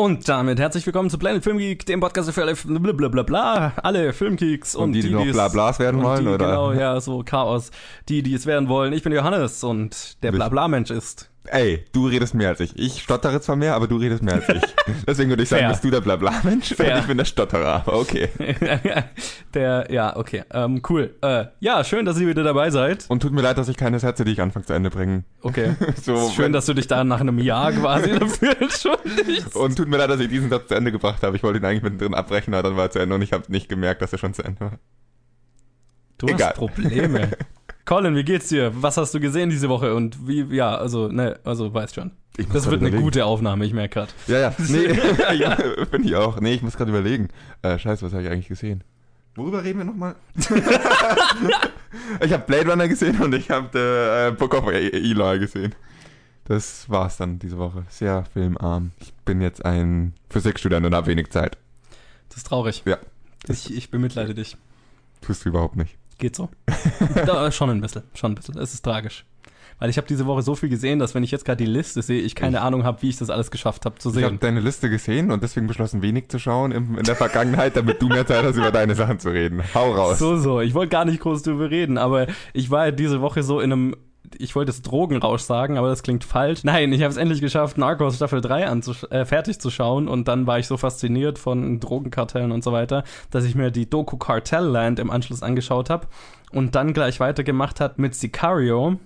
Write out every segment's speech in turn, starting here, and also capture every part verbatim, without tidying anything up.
Und damit herzlich willkommen zu Planet Film Geek, dem Podcast für alle, blablabla, alle Filmgeeks und, und die, die, die noch Blablas werden wollen, die, oder? Genau, ja, so Chaos. Die, die es werden wollen. Ich bin Johannes und der Blabla-Mensch ist. Ey, du redest mehr als ich. Ich stottere zwar mehr, aber du redest mehr als ich. Deswegen würde ich sagen, Fair. Bist du der Blabla-Mensch und ich bin der Stotterer, aber okay. der, ja, okay, ähm, cool. Äh, ja, schön, dass ihr wieder dabei seid. Und tut mir leid, dass ich keine Sätze, die ich anfangs zu Ende bringe. Okay, so, schön, dass du dich da nach einem Jahr quasi dafür entschuldigst. Und tut mir leid, dass ich diesen Satz zu Ende gebracht habe. Ich wollte ihn eigentlich mittendrin abbrechen, aber dann war er zu Ende und ich habe nicht gemerkt, dass er schon zu Ende war. Du Egal. Hast Probleme. Colin, wie geht's dir? Was hast du gesehen diese Woche? Und wie, ja, also, ne, also, weißt schon. Das wird eine gute Aufnahme, ich merke gerade. Ja, ja, nee, ja, bin ich auch. Nee, ich muss gerade überlegen. Äh, scheiße, was habe ich eigentlich gesehen? Worüber reden wir nochmal? Ich habe Blade Runner gesehen und ich habe The äh, Book of Eli gesehen. Das war's dann diese Woche. Sehr filmarm. Ich bin jetzt ein Physikstudent und habe wenig Zeit. Das ist traurig. Ja. Ich, ich bemitleide dich. Tust du überhaupt nicht. Geht so. Da, schon ein bisschen, schon ein bisschen. Es ist tragisch. Weil ich habe diese Woche so viel gesehen, dass wenn ich jetzt gerade die Liste sehe, ich keine ich, Ahnung habe, wie ich das alles geschafft habe zu sehen. Ich habe deine Liste gesehen und deswegen beschlossen, wenig zu schauen in, in der Vergangenheit, damit du mehr Zeit hast, über deine Sachen zu reden. Hau raus. So, so. Ich wollte gar nicht groß drüber reden, aber ich war ja diese Woche so in einem, ich wollte es Drogenrausch sagen, aber das klingt falsch. Nein, ich habe es endlich geschafft, Narcos Staffel drei anzusch- äh, fertig zu schauen und dann war ich so fasziniert von Drogenkartellen und so weiter, dass ich mir die Doku Cartelland im Anschluss angeschaut habe und dann gleich weitergemacht hat mit Sicario,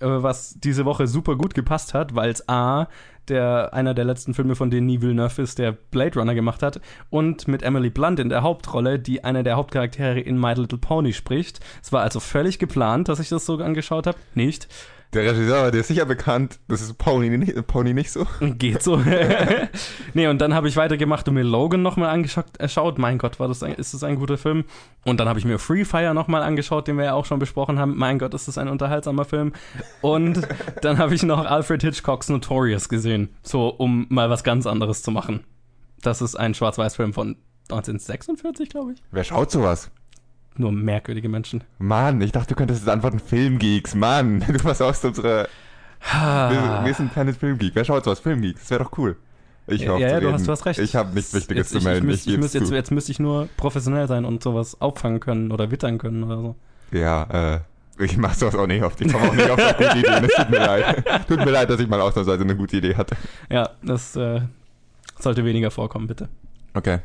äh, was diese Woche super gut gepasst hat, weil es A, der einer der letzten Filme von Denis Villeneuve ist, der Blade Runner gemacht hat, und mit Emily Blunt in der Hauptrolle, die einer der Hauptcharaktere in My Little Pony spricht. Es war also völlig geplant, dass ich das so angeschaut habe. Nicht. Der Regisseur, der ist sicher bekannt, das ist Pony, Pony nicht so. Geht so. Nee, und dann habe ich weitergemacht und mir Logan nochmal angeschaut. Mein Gott, war das ein, ist das ein guter Film. Und dann habe ich mir Free Fire nochmal angeschaut, den wir ja auch schon besprochen haben. Mein Gott, ist das ein unterhaltsamer Film. Und dann habe ich noch Alfred Hitchcocks Notorious gesehen. So, um mal was ganz anderes zu machen. Das ist ein Schwarz-Weiß-Film von neunzehnhundertsechsundvierzig, glaube ich. Wer schaut sowas? Nur merkwürdige Menschen. Mann, ich dachte, du könntest jetzt antworten, Filmgeeks. Mann, du versaust unsere... Wir, wir sind Planet Filmgeek. Wer schaut sowas? Filmgeeks. Das wäre doch cool. Ich hoffe, ja, ja, du, hast, du hast recht. Ich habe nichts Wichtiges jetzt, zu melden. Ich, ich, ich, ich müsst, jetzt, jetzt müsste ich nur professionell sein und sowas auffangen können oder wittern können oder so. Ja, äh, ich mache sowas auch nicht oft. Ich komme auch nicht auf eine gute Idee. Das tut mir leid. Tut mir leid, dass ich mal ausnahmsweise eine gute Idee hatte. Ja, das äh, sollte weniger vorkommen, bitte. Okay.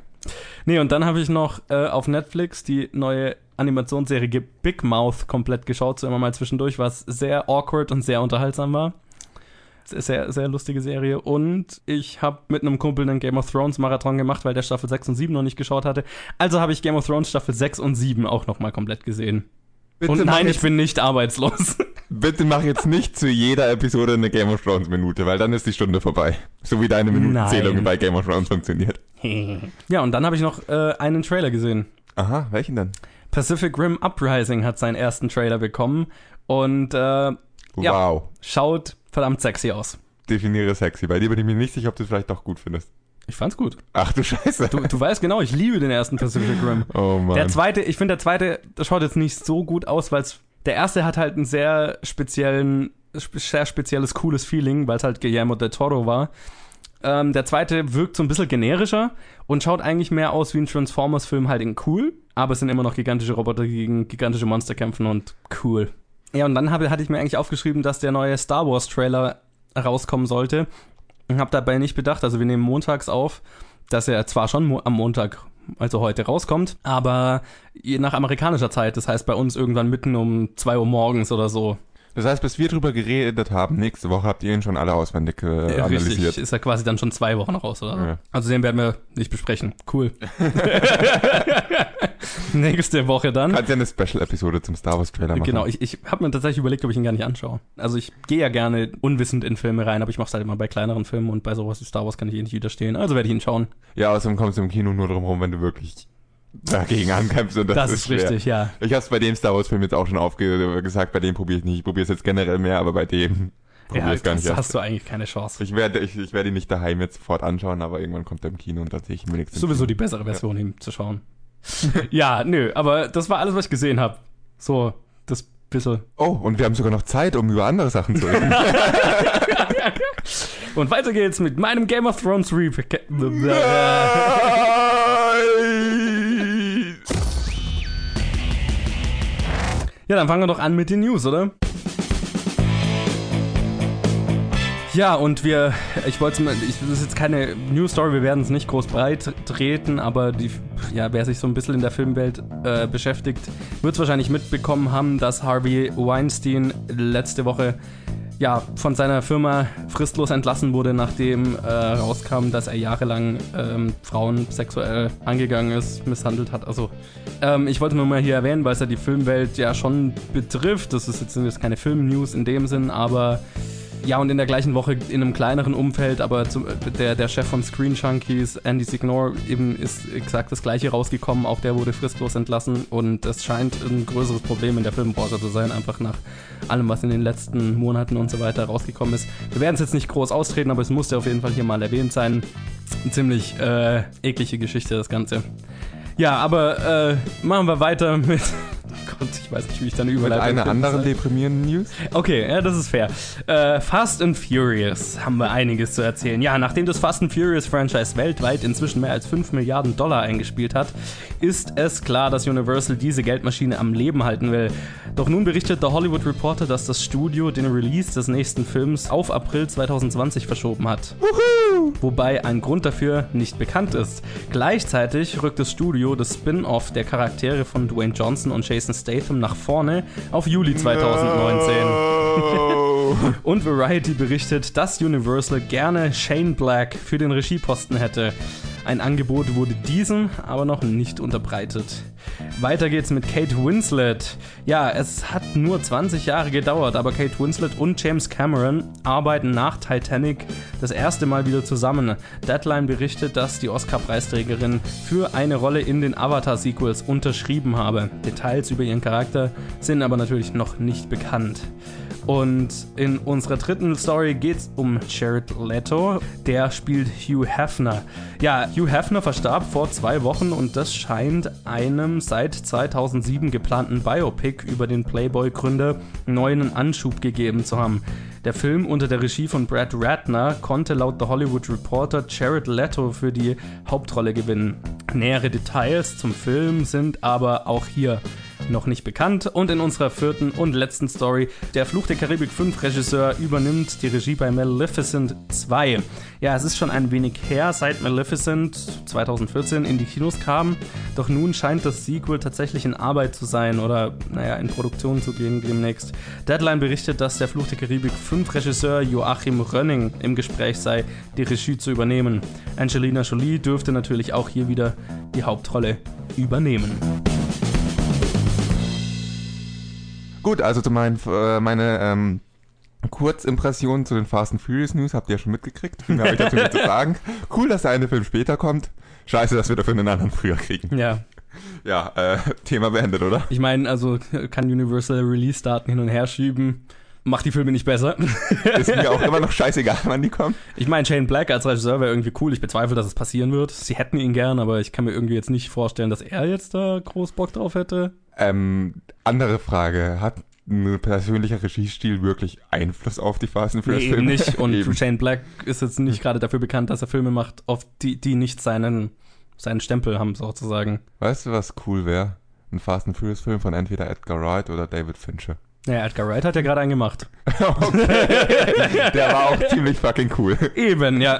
Nee, und dann habe ich noch äh, auf Netflix die neue Animationsserie Big Mouth komplett geschaut, so immer mal zwischendurch, was sehr awkward und sehr unterhaltsam war. Sehr, sehr lustige Serie. Und ich habe mit einem Kumpel einen Game of Thrones Marathon gemacht, weil der Staffel sechs und sieben noch nicht geschaut hatte. Also habe ich Game of Thrones Staffel sechs und sieben auch nochmal komplett gesehen. Bitte und nein, ich bin nicht arbeitslos. Bitte mach jetzt nicht zu jeder Episode eine Game of Thrones Minute, weil dann ist die Stunde vorbei. So wie deine Minutenzählung Nein. bei Game of Thrones funktioniert. Ja, und dann habe ich noch äh, einen Trailer gesehen. Aha, welchen denn? Pacific Rim Uprising hat seinen ersten Trailer bekommen und äh, wow. Ja, schaut verdammt sexy aus. Definiere sexy. Bei dir bin ich mir nicht sicher, ob du es vielleicht doch gut findest. Ich fand's gut. Ach du Scheiße. Du, du weißt genau, ich liebe den ersten Pacific Rim. Oh Mann. Der zweite, ich finde der zweite, das schaut jetzt nicht so gut aus, weil es der erste hat halt ein sehr speziellen, sehr spezielles, cooles Feeling, weil es halt Guillermo del Toro war. Ähm, der zweite wirkt so ein bisschen generischer und schaut eigentlich mehr aus wie ein Transformers-Film halt in cool, aber es sind immer noch gigantische Roboter, die gegen gigantische Monster kämpfen und cool. Ja, und dann hab, hatte ich mir eigentlich aufgeschrieben, dass der neue Star Wars-Trailer rauskommen sollte. Ich habe dabei nicht bedacht, also wir nehmen montags auf, dass er zwar schon mo- am Montag, also heute, rauskommt, aber je nach amerikanischer Zeit, das heißt bei uns irgendwann mitten um zwei Uhr morgens oder so. Das heißt, bis wir drüber geredet haben, nächste Woche habt ihr ihn schon alle auswendig äh, ja, analysiert. Richtig, ist ja quasi dann schon zwei Wochen raus, oder? Ja. Also den werden wir nicht besprechen. Cool. Nächste Woche dann. Kannst ja eine Special-Episode zum Star Wars-Trailer machen. Genau, ich, ich habe mir tatsächlich überlegt, ob ich ihn gar nicht anschaue. Also ich gehe ja gerne unwissend in Filme rein, aber ich mache es halt immer bei kleineren Filmen und bei sowas wie Star Wars kann ich eh nicht widerstehen. Also werde ich ihn schauen. Ja, außerdem kommst du im Kino nur drum rum, wenn du wirklich dagegen ankämpfst und das, das ist, ist richtig, ja. Ich hab's bei dem Star Wars-Film jetzt auch schon aufgesagt, bei dem probiere ich nicht. Ich probiere es jetzt generell mehr, aber bei dem probiere ja, ich gar nicht. Ja, hast du eigentlich keine Chance. Ich werde ich, ich werd ihn nicht daheim jetzt sofort anschauen, aber irgendwann kommt er im Kino und dann sehe ich ihn wenigstens. Sowieso die bessere Version, ja. Ihm zu schauen. Ja, nö, aber das war alles, was ich gesehen habe. So, das bisschen. Oh, und wir haben sogar noch Zeit, um über andere Sachen zu reden. Und weiter geht's mit meinem Game of Thrones Recap. Ja, dann fangen wir doch an mit den News, oder? Ja, und wir, ich wollte es, das ist jetzt keine News-Story, wir werden es nicht groß breit treten, aber die, ja, wer sich so ein bisschen in der Filmwelt äh, beschäftigt, wird es wahrscheinlich mitbekommen haben, dass Harvey Weinstein letzte Woche ja, von seiner Firma fristlos entlassen wurde, nachdem äh, rauskam, dass er jahrelang ähm, Frauen sexuell angegangen ist, misshandelt hat. Also, ähm, ich wollte nur mal hier erwähnen, weil es ja die Filmwelt ja schon betrifft. Das ist jetzt, sind jetzt keine Film-News in dem Sinn, aber... Ja, und in der gleichen Woche in einem kleineren Umfeld, aber zum, der, der Chef von Screen Junkies, Andy Signor, eben ist exakt das Gleiche rausgekommen. Auch der wurde fristlos entlassen und es scheint ein größeres Problem in der Filmbranche zu sein, einfach nach allem, was in den letzten Monaten und so weiter rausgekommen ist. Wir werden es jetzt nicht groß austreten, aber es musste auf jeden Fall hier mal erwähnt sein. Eine ziemlich äh, eklige Geschichte, das Ganze. Ja, aber äh, machen wir weiter mit... Gott, ich weiß nicht, wie ich dann überleite. Mit einer anderen deprimierenden News? Okay, ja, das ist fair. Äh, Fast and Furious haben wir einiges zu erzählen. Ja, nachdem das Fast and Furious Franchise weltweit inzwischen mehr als fünf Milliarden Dollar eingespielt hat, ist es klar, dass Universal diese Geldmaschine am Leben halten will. Doch nun berichtet der Hollywood Reporter, dass das Studio den Release des nächsten Films auf April zwanzig zwanzig verschoben hat. Woohoo! Wobei ein Grund dafür nicht bekannt ist. Gleichzeitig rückt das Studio das Spin-Off der Charaktere von Dwayne Johnson und Jason Statham nach vorne auf Juli zwanzig neunzehn. No. Und Variety berichtet, dass Universal gerne Shane Black für den Regieposten hätte. Ein Angebot wurde diesem aber noch nicht unterbreitet. Weiter geht's mit Kate Winslet. Ja, es hat nur zwanzig Jahre gedauert, aber Kate Winslet und James Cameron arbeiten nach Titanic das erste Mal wieder zusammen. Deadline berichtet, dass die Oscar-Preisträgerin für eine Rolle in den Avatar-Sequels unterschrieben habe. Details über ihren Charakter sind aber natürlich noch nicht bekannt. Und in unserer dritten Story geht's um Jared Leto. Der spielt Hugh Hefner. Ja, Hugh Hefner verstarb vor zwei Wochen und das scheint einem seit zweitausendsieben geplanten Biopic über den Playboy-Gründer neuen Anschub gegeben zu haben. Der Film unter der Regie von Brad Ratner konnte laut The Hollywood Reporter Jared Leto für die Hauptrolle gewinnen. Nähere Details zum Film sind aber auch hier noch nicht bekannt. Und in unserer vierten und letzten Story, der Fluch der Karibik fünf Regisseur übernimmt die Regie bei Maleficent zwei. Ja, es ist schon ein wenig her, seit Maleficent zwanzig vierzehn in die Kinos kam, doch nun scheint das Sequel tatsächlich in Arbeit zu sein oder, naja, in Produktion zu gehen demnächst. Deadline berichtet, dass der Fluch der Karibik fünf Regisseur Joachim Rönning im Gespräch sei, die Regie zu übernehmen. Angelina Jolie dürfte natürlich auch hier wieder die Hauptrolle übernehmen. Gut, also zu meinen, äh, meine ähm, Kurzimpressionen zu den Fast and Furious News habt ihr ja schon mitgekriegt. Viel mehr habe ich dazu nicht zu sagen. Cool, dass der eine Film später kommt. Scheiße, dass wir dafür einen anderen früher kriegen. Ja. Ja, äh, Thema beendet, oder? Ich meine, also kann Universal Release-Daten hin und her schieben. Macht die Filme nicht besser. Ist mir auch immer noch scheißegal, wann die kommen. Ich meine, Shane Black als Regisseur wäre irgendwie cool. Ich bezweifle, dass es passieren wird. Sie hätten ihn gern, aber ich kann mir irgendwie jetzt nicht vorstellen, dass er jetzt da groß Bock drauf hätte. Ähm, andere Frage. Hat ein persönlicher Regiestil wirklich Einfluss auf die Fast and Furious Filme? Nee, eben nicht. Und eben. Shane Black ist jetzt nicht gerade dafür bekannt, dass er Filme macht, auf die, die nicht seinen, seinen Stempel haben, sozusagen. Weißt du, was cool wäre? Ein Fast and Furious Film von entweder Edgar Wright oder David Fincher. Naja, Edgar Wright hat ja gerade einen gemacht. Okay. Der war auch ziemlich fucking cool. Eben, ja.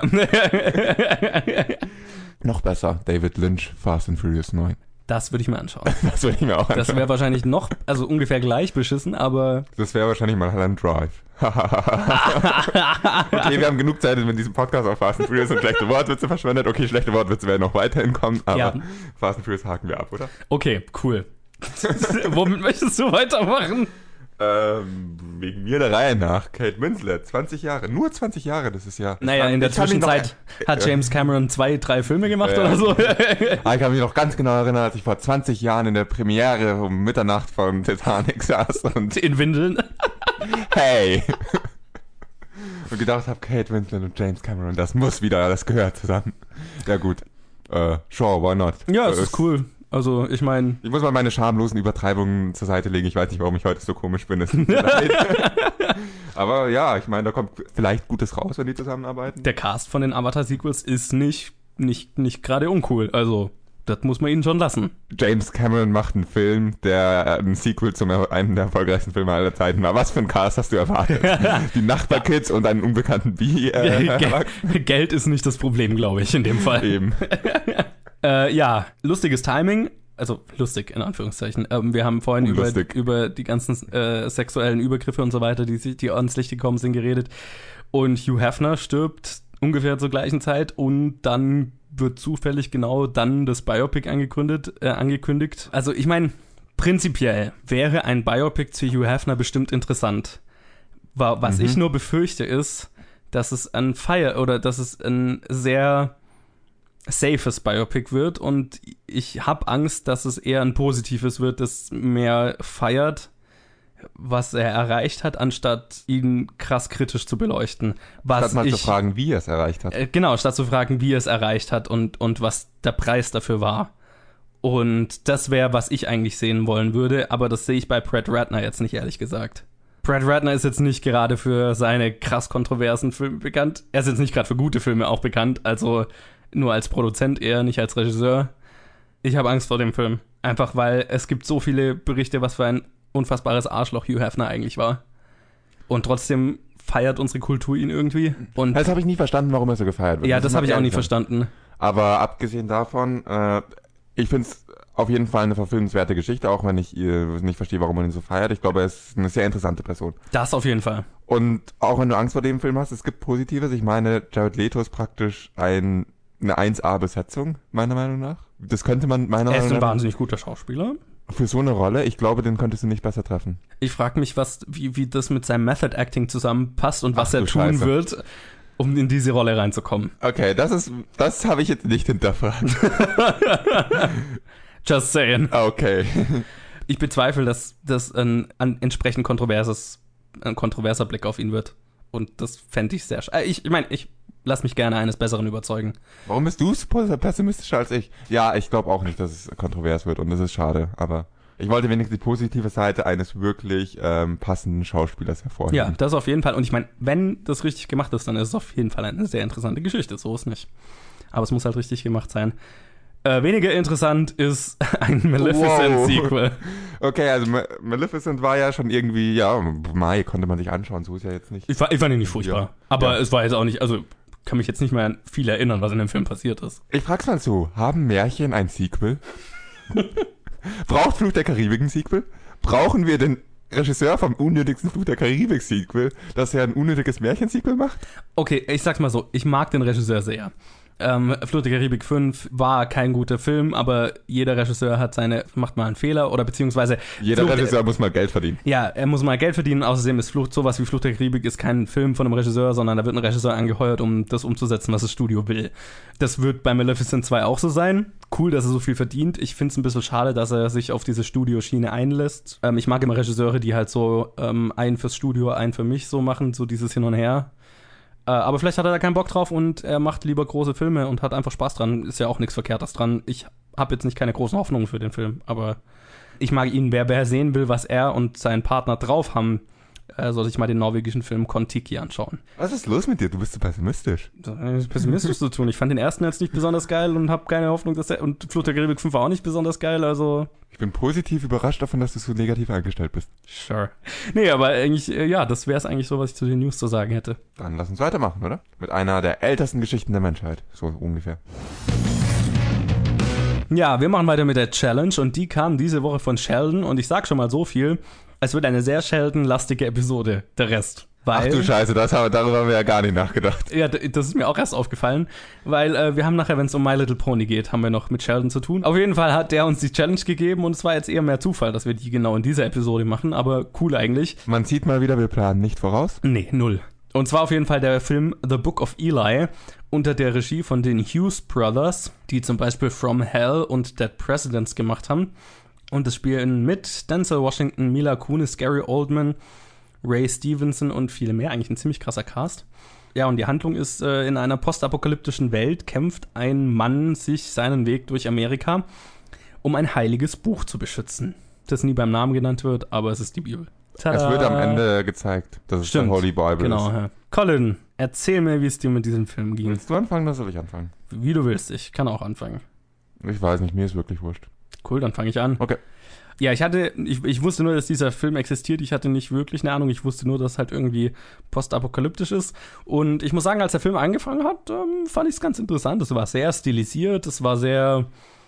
Noch besser, David Lynch, Fast and Furious neun. Das würde ich mir anschauen. Das würde ich mir auch anschauen. Das wäre wahrscheinlich noch, also ungefähr gleich beschissen, aber... Das wäre wahrscheinlich Mulholland Drive. Okay, wir haben genug Zeit mit diesem Podcast auf Fast and Furious und schlechte Wortwitze verschwendet. Okay, schlechte Wortwitze werden noch weiterhin kommen, aber ja. Fast and Furious haken wir ab, oder? Okay, cool. Womit möchtest du weitermachen? Ähm, wegen mir der Reihe nach. Kate Winslet, zwanzig Jahre. Nur zwanzig Jahre, das ist ja... Naja, ich, in der Zwischenzeit noch, hat James Cameron zwei, drei Filme gemacht äh, oder so. Ich kann mich noch ganz genau erinnern, als ich vor zwanzig Jahren in der Premiere um Mitternacht von Titanic saß und... In Windeln. Hey. Und gedacht habe, Kate Winslet und James Cameron, das muss wieder, das gehört zusammen. Ja gut, äh, sure, why not? Ja, es ist cool. Also, ich meine... Ich muss mal meine schamlosen Übertreibungen zur Seite legen. Ich weiß nicht, warum ich heute so komisch bin. Es tut mir leid. Aber ja, ich meine, da kommt vielleicht Gutes raus, wenn die zusammenarbeiten. Der Cast von den Avatar-Sequels ist nicht, nicht, nicht gerade uncool. Also, das muss man ihnen schon lassen. James Cameron macht einen Film, der ein Sequel zu einem der erfolgreichsten Filme aller Zeiten war. Was für ein Cast hast du erwartet? Die Nachbarkids und einen unbekannten Bi. Äh, Gel- Geld ist nicht das Problem, glaube ich, in dem Fall. Eben. äh, ja, lustiges Timing. Also lustig, in Anführungszeichen. Ähm, wir haben vorhin über, über die ganzen äh, sexuellen Übergriffe und so weiter, die, die ans Licht gekommen sind, geredet. Und Hugh Hefner stirbt ungefähr zur gleichen Zeit und dann wird zufällig genau dann das Biopic angekündigt. Äh, angekündigt. Also ich meine, prinzipiell wäre ein Biopic zu Hugh Hefner bestimmt interessant. Was mhm. ich nur befürchte ist, dass es ein Fire oder dass es ein sehr safes Biopic wird und ich habe Angst, dass es eher ein positives wird, das mehr feiert, was er erreicht hat, anstatt ihn krass kritisch zu beleuchten. Was statt mal ich, zu fragen, wie er es erreicht hat. Äh, genau, statt zu fragen, wie er es erreicht hat und, und was der Preis dafür war. Und das wäre, was ich eigentlich sehen wollen würde, aber das sehe ich bei Brad Ratner jetzt nicht, ehrlich gesagt. Brad Ratner ist jetzt nicht gerade für seine krass kontroversen Filme bekannt. Er ist jetzt nicht gerade für gute Filme auch bekannt, also nur als Produzent eher, nicht als Regisseur. Ich habe Angst vor dem Film. Einfach, weil es gibt so viele Berichte, was für ein unfassbares Arschloch Hugh Hefner eigentlich war. Und trotzdem feiert unsere Kultur ihn irgendwie. Und das habe ich nie verstanden, warum er so gefeiert wird. Ja, das, das habe ich auch nie verstanden. Aber abgesehen davon, äh, ich finde es auf jeden Fall eine verfilmenswerte Geschichte, auch wenn ich äh, nicht verstehe, warum man ihn so feiert. Ich glaube, er ist eine sehr interessante Person. Das auf jeden Fall. Und auch wenn du Angst vor dem Film hast, es gibt Positives. Ich meine, Jared Leto ist praktisch ein... eine eins A Besetzung, meiner Meinung nach. Das könnte man meiner Meinung nach... Er ist ein wahnsinnig guter Schauspieler. Für so eine Rolle, ich glaube, den könntest du nicht besser treffen. Ich frage mich, was wie, wie das mit seinem Method-Acting zusammenpasst und was Ach, er tun Scheiße. wird, um in diese Rolle reinzukommen. Okay, das ist das habe ich jetzt nicht hinterfragt. Just saying. Okay. Ich bezweifle, dass das ein, ein entsprechend kontroverses, ein kontroverser Blick auf ihn wird. Und das fände ich sehr... Sch- ich ich meine, ich... Lass mich gerne eines Besseren überzeugen. Warum bist du pessimistischer als ich? Ja, ich glaube auch nicht, dass es kontrovers wird und das ist schade, aber ich wollte wenigstens die positive Seite eines wirklich ähm, passenden Schauspielers hervorheben. Ja, das auf jeden Fall. Und ich meine, wenn das richtig gemacht ist, dann ist es auf jeden Fall eine sehr interessante Geschichte, so ist nicht. Aber es muss halt richtig gemacht sein. Äh, weniger interessant ist ein Maleficent-Sequel. Wow. Okay, also Ma- Maleficent war ja schon irgendwie, ja, Mai konnte man sich anschauen, so ist ja jetzt nicht. Ich, war, ich fand ihn nicht furchtbar, ja. aber ja. es war jetzt auch nicht, also kann mich jetzt nicht mehr an viel erinnern, was in dem Film passiert ist. Ich frag's mal so, haben Märchen ein Sequel? Braucht Fluch der Karibik ein Sequel? Brauchen wir den Regisseur vom unnötigsten Fluch der Karibik-Sequel, dass er ein unnötiges Märchen-Sequel macht? Okay, ich sag's mal so, ich mag den Regisseur sehr. Ähm, Fluch der Karibik fünf war kein guter Film, aber jeder Regisseur hat seine, macht mal einen Fehler oder beziehungsweise... Jeder Fluch, Regisseur äh, muss mal Geld verdienen. Ja, er muss mal Geld verdienen, außerdem ist Fluch, sowas wie Fluch der Karibik ist kein Film von einem Regisseur, sondern da wird ein Regisseur angeheuert, um das umzusetzen, was das Studio will. Das wird bei Maleficent zwei auch so sein. Cool, dass er so viel verdient. Ich find's ein bisschen schade, dass er sich auf diese Studioschiene einlässt. Ähm, ich mag immer Regisseure, die halt so ähm, einen fürs Studio, einen für mich so machen, so dieses Hin und Her. Aber vielleicht hat er da keinen Bock drauf und er macht lieber große Filme und hat einfach Spaß dran. Ist ja auch nichts Verkehrtes dran. Ich habe jetzt nicht keine großen Hoffnungen für den Film, aber ich mag ihn. Wer, wer sehen will, was er und sein Partner drauf haben, soll sich mal den norwegischen Film Kon-Tiki anschauen. Was ist los mit dir? Du bist so pessimistisch. Das ist pessimistisch zu tun. Ich fand den ersten jetzt nicht besonders geil und habe keine Hoffnung, dass er... Und Fluch der Karibik fünf war auch nicht besonders geil, also... Ich bin positiv überrascht davon, dass du so negativ eingestellt bist. Sure. Nee, aber eigentlich, ja, das wäre es eigentlich so, was ich zu den News zu sagen hätte. Dann lass uns weitermachen, oder? Mit einer der ältesten Geschichten der Menschheit. So ungefähr. Ja, wir machen weiter mit der Challenge und die kam diese Woche von Sheldon und ich sag schon mal so viel... Es wird eine sehr Sheldon-lastige Episode, der Rest. Weil, Ach du Scheiße, das haben, darüber haben wir ja gar nicht nachgedacht. Ja, das ist mir auch erst aufgefallen, weil äh, wir haben nachher, wenn es um My Little Pony geht, haben wir noch mit Sheldon zu tun. Auf jeden Fall hat der uns die Challenge gegeben und es war jetzt eher mehr Zufall, dass wir die genau in dieser Episode machen, aber cool eigentlich. Man sieht mal wieder, wir planen nicht voraus. Nee, null. Und zwar auf jeden Fall der Film The Book of Eli unter der Regie von den Hughes Brothers, die zum Beispiel From Hell und Dead Presidents gemacht haben. Und das spielen mit Denzel Washington, Mila Kunis, Gary Oldman, Ray Stevenson und viele mehr. Eigentlich ein ziemlich krasser Cast. Ja, und die Handlung ist, äh, in einer postapokalyptischen Welt kämpft ein Mann sich seinen Weg durch Amerika, um ein heiliges Buch zu beschützen. Das nie beim Namen genannt wird, aber es ist die Bibel. Tada. Es wird am Ende gezeigt, dass Stimmt. es der Holy Bible genau, ist. Genau. Colin, erzähl mir, wie es dir mit diesem Film ging. Willst du anfangen oder soll ich anfangen? Wie du willst, ich kann auch anfangen. Ich weiß nicht, mir ist wirklich wurscht. Cool, dann fange ich an. Okay. Ja, ich hatte, ich, ich wusste nur, dass dieser Film existiert. Ich hatte nicht wirklich eine Ahnung. Ich wusste nur, dass es halt irgendwie postapokalyptisch ist. Und ich muss sagen, als der Film angefangen hat, ähm, fand ich es ganz interessant. Es war sehr stilisiert. Es war sehr,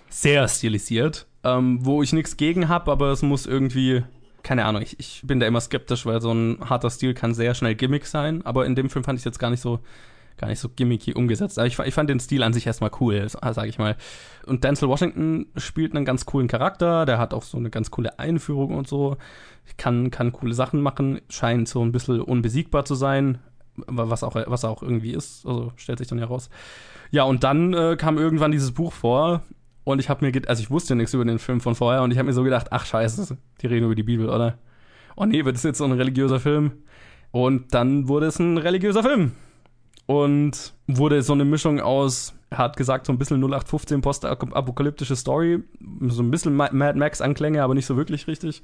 sehr stilisiert. Ähm, wo ich nichts gegen habe, aber es muss irgendwie, keine Ahnung, ich, ich bin da immer skeptisch, weil so ein harter Stil kann sehr schnell Gimmick sein. Aber in dem Film fand ich es jetzt gar nicht so, gar nicht so gimmicky umgesetzt. Aber ich, ich fand den Stil an sich erstmal cool, sag ich mal. Und Denzel Washington spielt einen ganz coolen Charakter, der hat auch so eine ganz coole Einführung und so, kann, kann coole Sachen machen, scheint so ein bisschen unbesiegbar zu sein, was auch, was auch irgendwie ist, also stellt sich dann heraus. Ja, und dann äh, kam irgendwann dieses Buch vor und ich habe mir, ge- also ich wusste nichts über den Film von vorher und ich habe mir so gedacht, ach scheiße, die reden über die Bibel, oder? Oh nee, wird das jetzt so ein religiöser Film? Und dann wurde es ein religiöser Film. Und wurde so eine Mischung aus, er hat gesagt, so ein bisschen null acht fünfzehn postapokalyptische Story, so ein bisschen Mad Max-Anklänge, aber nicht so wirklich richtig.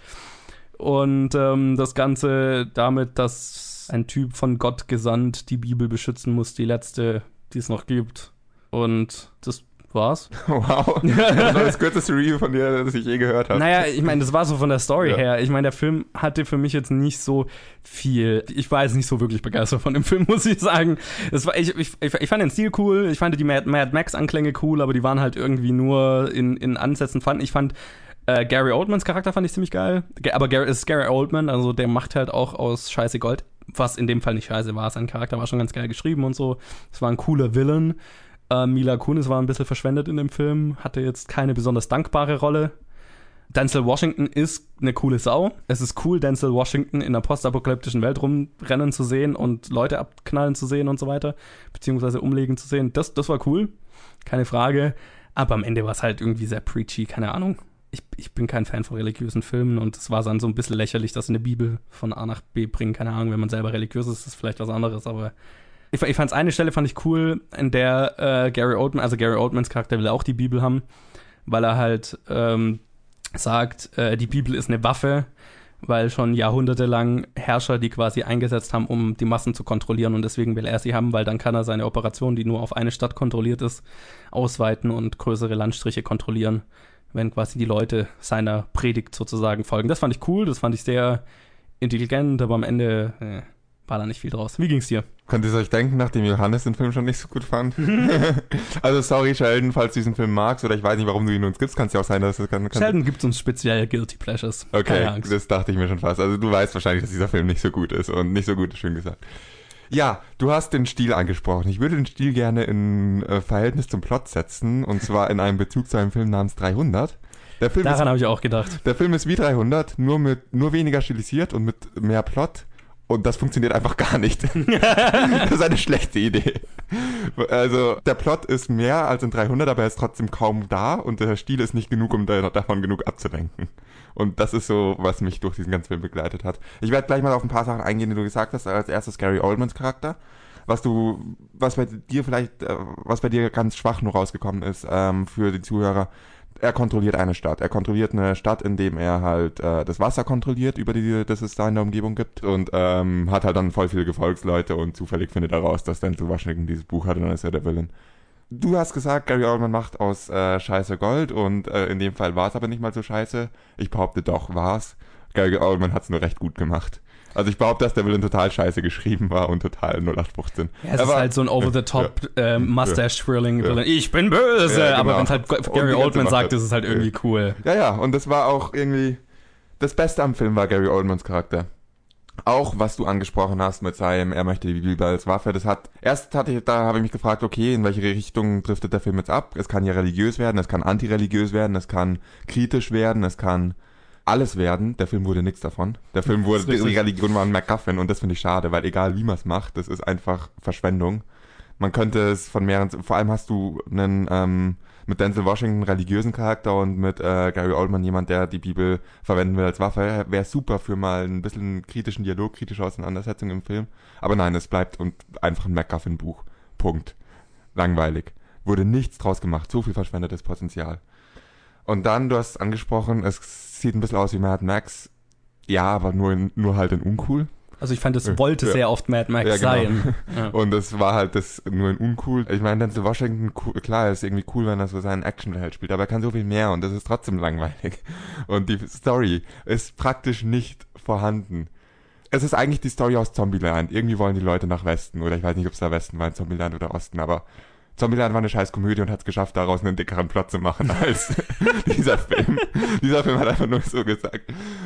Und ähm, das Ganze damit, dass ein Typ von Gott gesandt die Bibel beschützen muss, die letzte, die es noch gibt. Und das war's. Wow, das kürzeste Review von dir, das ich je gehört habe. Naja, ich meine, das war so von der Story ja. her. Ich meine, der Film hatte für mich jetzt nicht so viel. Ich war jetzt nicht so wirklich begeistert von dem Film, muss ich sagen. Das war, ich, ich, ich fand den Stil cool, ich fand die Mad, Mad Max-Anklänge cool, aber die waren halt irgendwie nur in, in Ansätzen fand. Ich fand äh, Gary Oldmans Charakter fand ich ziemlich geil. Aber Gary, es ist Gary Oldman, also der macht halt auch aus Scheiße Gold, was in dem Fall nicht scheiße war. Sein Charakter war schon ganz geil geschrieben und so. Es war ein cooler Villain. Uh, Mila Kunis war ein bisschen verschwendet in dem Film, hatte jetzt keine besonders dankbare Rolle. Denzel Washington ist eine coole Sau. Es ist cool, Denzel Washington in einer postapokalyptischen Welt rumrennen zu sehen und Leute abknallen zu sehen und so weiter, beziehungsweise umlegen zu sehen. Das, das war cool, keine Frage. Aber am Ende war es halt irgendwie sehr preachy, keine Ahnung. Ich, ich bin kein Fan von religiösen Filmen und es war dann so ein bisschen lächerlich, dass sie eine Bibel von A nach B bringen. Keine Ahnung, wenn man selber religiös ist, ist das vielleicht was anderes, aber Ich, ich fand's eine Stelle, fand ich cool, in der äh, Gary Oldman, also Gary Oldmans Charakter will auch die Bibel haben, weil er halt ähm, sagt, äh, die Bibel ist eine Waffe, weil schon jahrhundertelang Herrscher die quasi eingesetzt haben, um die Massen zu kontrollieren und deswegen will er sie haben, weil dann kann er seine Operation, die nur auf eine Stadt kontrolliert ist, ausweiten und größere Landstriche kontrollieren, wenn quasi die Leute seiner Predigt sozusagen folgen. Das fand ich cool, das fand ich sehr intelligent, aber am Ende äh, war da nicht viel draus. Wie ging's dir? Könnt ihr es euch denken, nachdem Johannes den Film schon nicht so gut fand? Also sorry, Sheldon, falls du diesen Film magst, oder ich weiß nicht, warum du ihn uns gibst, kann es ja auch sein, dass es... Kann, kann Sheldon gibt uns speziell Guilty Pleasures. Okay, das dachte ich mir schon fast. Also du weißt wahrscheinlich, dass dieser Film nicht so gut ist und nicht so gut ist, schön gesagt. Ja, du hast den Stil angesprochen. Ich würde den Stil gerne in äh, Verhältnis zum Plot setzen, und zwar in einem Bezug zu einem Film namens dreihundert. Der Film Daran habe ich auch gedacht. Der Film ist wie dreihundert, nur mit nur weniger stilisiert und mit mehr Plot. Und das funktioniert einfach gar nicht. Das ist eine schlechte Idee. Also der Plot ist mehr als in dreihundert, aber er ist trotzdem kaum da. Und der Stil ist nicht genug, um davon genug abzulenken. Und das ist so, was mich durch diesen ganzen Film begleitet hat. Ich werde gleich mal auf ein paar Sachen eingehen, die du gesagt hast. Als erstes Gary Oldmans Charakter. Was du, was bei dir vielleicht, was bei dir ganz schwach nur rausgekommen ist, ähm, für die Zuhörer. Er kontrolliert eine Stadt. Er kontrolliert eine Stadt, indem er halt äh, das Wasser kontrolliert, über die, das es da in der Umgebung gibt. Und ähm, hat halt dann voll viele Gefolgsleute und zufällig findet er raus, dass Denzel Washington dieses Buch hat und dann ist er der Villain. Du hast gesagt, Gary Oldman macht aus äh, Scheiße Gold und äh, in dem Fall war es aber nicht mal so scheiße. Ich behaupte doch, war's. Gary Oldman hat's nur recht gut gemacht. Also ich behaupte, dass der Villain total scheiße geschrieben war und total null acht fünfzehn. Ja, es aber, ist halt so ein over-the-top ja, äh, Mustache-Twirling ja, Villain. Ich bin böse! Ja, genau. Aber wenn es halt Gary Oldman sagt, ist es halt irgendwie cool. Ja, ja, und das war auch irgendwie... Das Beste am Film war Gary Oldmans Charakter. Auch was du angesprochen hast mit seinem, er möchte die Bibel als Waffe, das hat, erst hatte ich, da habe ich mich gefragt, okay, in welche Richtung driftet der Film jetzt ab? Es kann ja religiös werden, es kann antireligiös werden, es kann kritisch werden, es kann... alles werden, der Film wurde nichts davon. Der Film wurde, die Religion war ein MacGuffin und das finde ich schade, weil egal wie man es macht, das ist einfach Verschwendung. Man könnte es von mehreren, vor allem hast du einen ähm, mit Denzel Washington religiösen Charakter und mit äh, Gary Oldman jemand, der die Bibel verwenden will als Waffe, wäre super für mal ein bisschen kritischen Dialog, kritische Auseinandersetzung im Film. Aber nein, es bleibt und einfach ein MacGuffin-Buch. Punkt. Langweilig. Wurde nichts draus gemacht. So viel verschwendetes Potenzial. Und dann, du hast es angesprochen, es sieht ein bisschen aus wie Mad Max. Ja, aber nur, in, nur halt in uncool. Also ich fand, das wollte ja. sehr oft Mad Max ja, genau. sein. Ja. Und das war halt das nur in uncool. Ich meine, Denzel Washington, klar, ist irgendwie cool, wenn er so seinen Actionheld spielt, aber er kann so viel mehr und das ist trotzdem langweilig. Und die Story ist praktisch nicht vorhanden. Es ist eigentlich die Story aus Zombieland. Irgendwie wollen die Leute nach Westen oder ich weiß nicht, ob es da Westen war, Zombieland oder Osten, aber Zombieland war eine scheiß Komödie und hat es geschafft, daraus einen dickeren Plot zu machen als dieser Film. Dieser Film hat einfach nur so gesagt,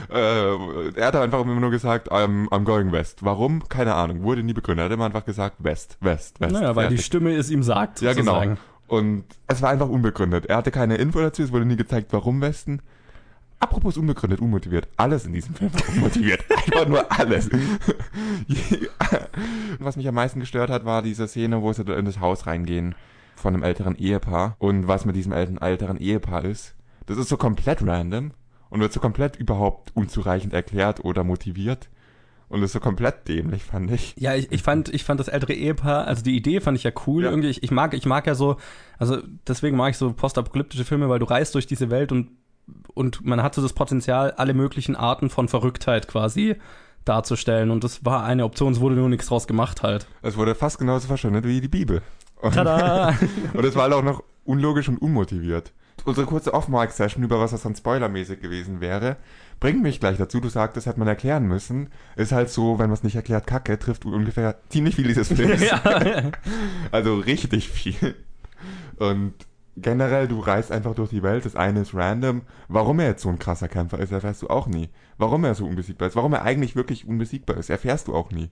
äh, er hat einfach immer nur gesagt, I'm, I'm going west. Warum? Keine Ahnung. Wurde nie begründet. Er hat immer einfach gesagt, West, West, West. Naja, weil die Stimme es ihm sagt, sozusagen. Ja, genau. Und es war einfach unbegründet. Er hatte keine Info dazu, es wurde nie gezeigt, warum Westen. Apropos unbegründet, unmotiviert. Alles in diesem Film war unmotiviert. Einfach nur alles. Was mich am meisten gestört hat, war diese Szene, wo sie in das Haus reingehen von einem älteren Ehepaar. Und was mit diesem älteren Ehepaar ist, das ist so komplett random und wird so komplett überhaupt unzureichend erklärt oder motiviert. Und ist so komplett dämlich, fand ich. Ja, ich, ich fand ich fand das ältere Ehepaar, also die Idee fand ich ja cool. Ja. Irgendwie, ich, ich mag ich mag ja so, also deswegen mag ich so postapokalyptische Filme, weil du reist durch diese Welt und Und man hatte das Potenzial, alle möglichen Arten von Verrücktheit quasi darzustellen. Und das war eine Option, es wurde nur nichts draus gemacht halt. Es wurde fast genauso verschwendet wie die Bibel. Und, tada! Und es war halt auch noch unlogisch und unmotiviert. Unsere kurze Off-Mic-Session über was das dann spoilermäßig gewesen wäre, bringt mich gleich dazu, du sagst, das hätte man erklären müssen. Ist halt so, wenn man es nicht erklärt, Kacke, trifft ungefähr ziemlich viel dieses Films. Ja. Also richtig viel. Und generell, du reist einfach durch die Welt, das eine ist random. Warum er jetzt so ein krasser Kämpfer ist, erfährst du auch nie. Warum er so unbesiegbar ist, warum er eigentlich wirklich unbesiegbar ist, erfährst du auch nie.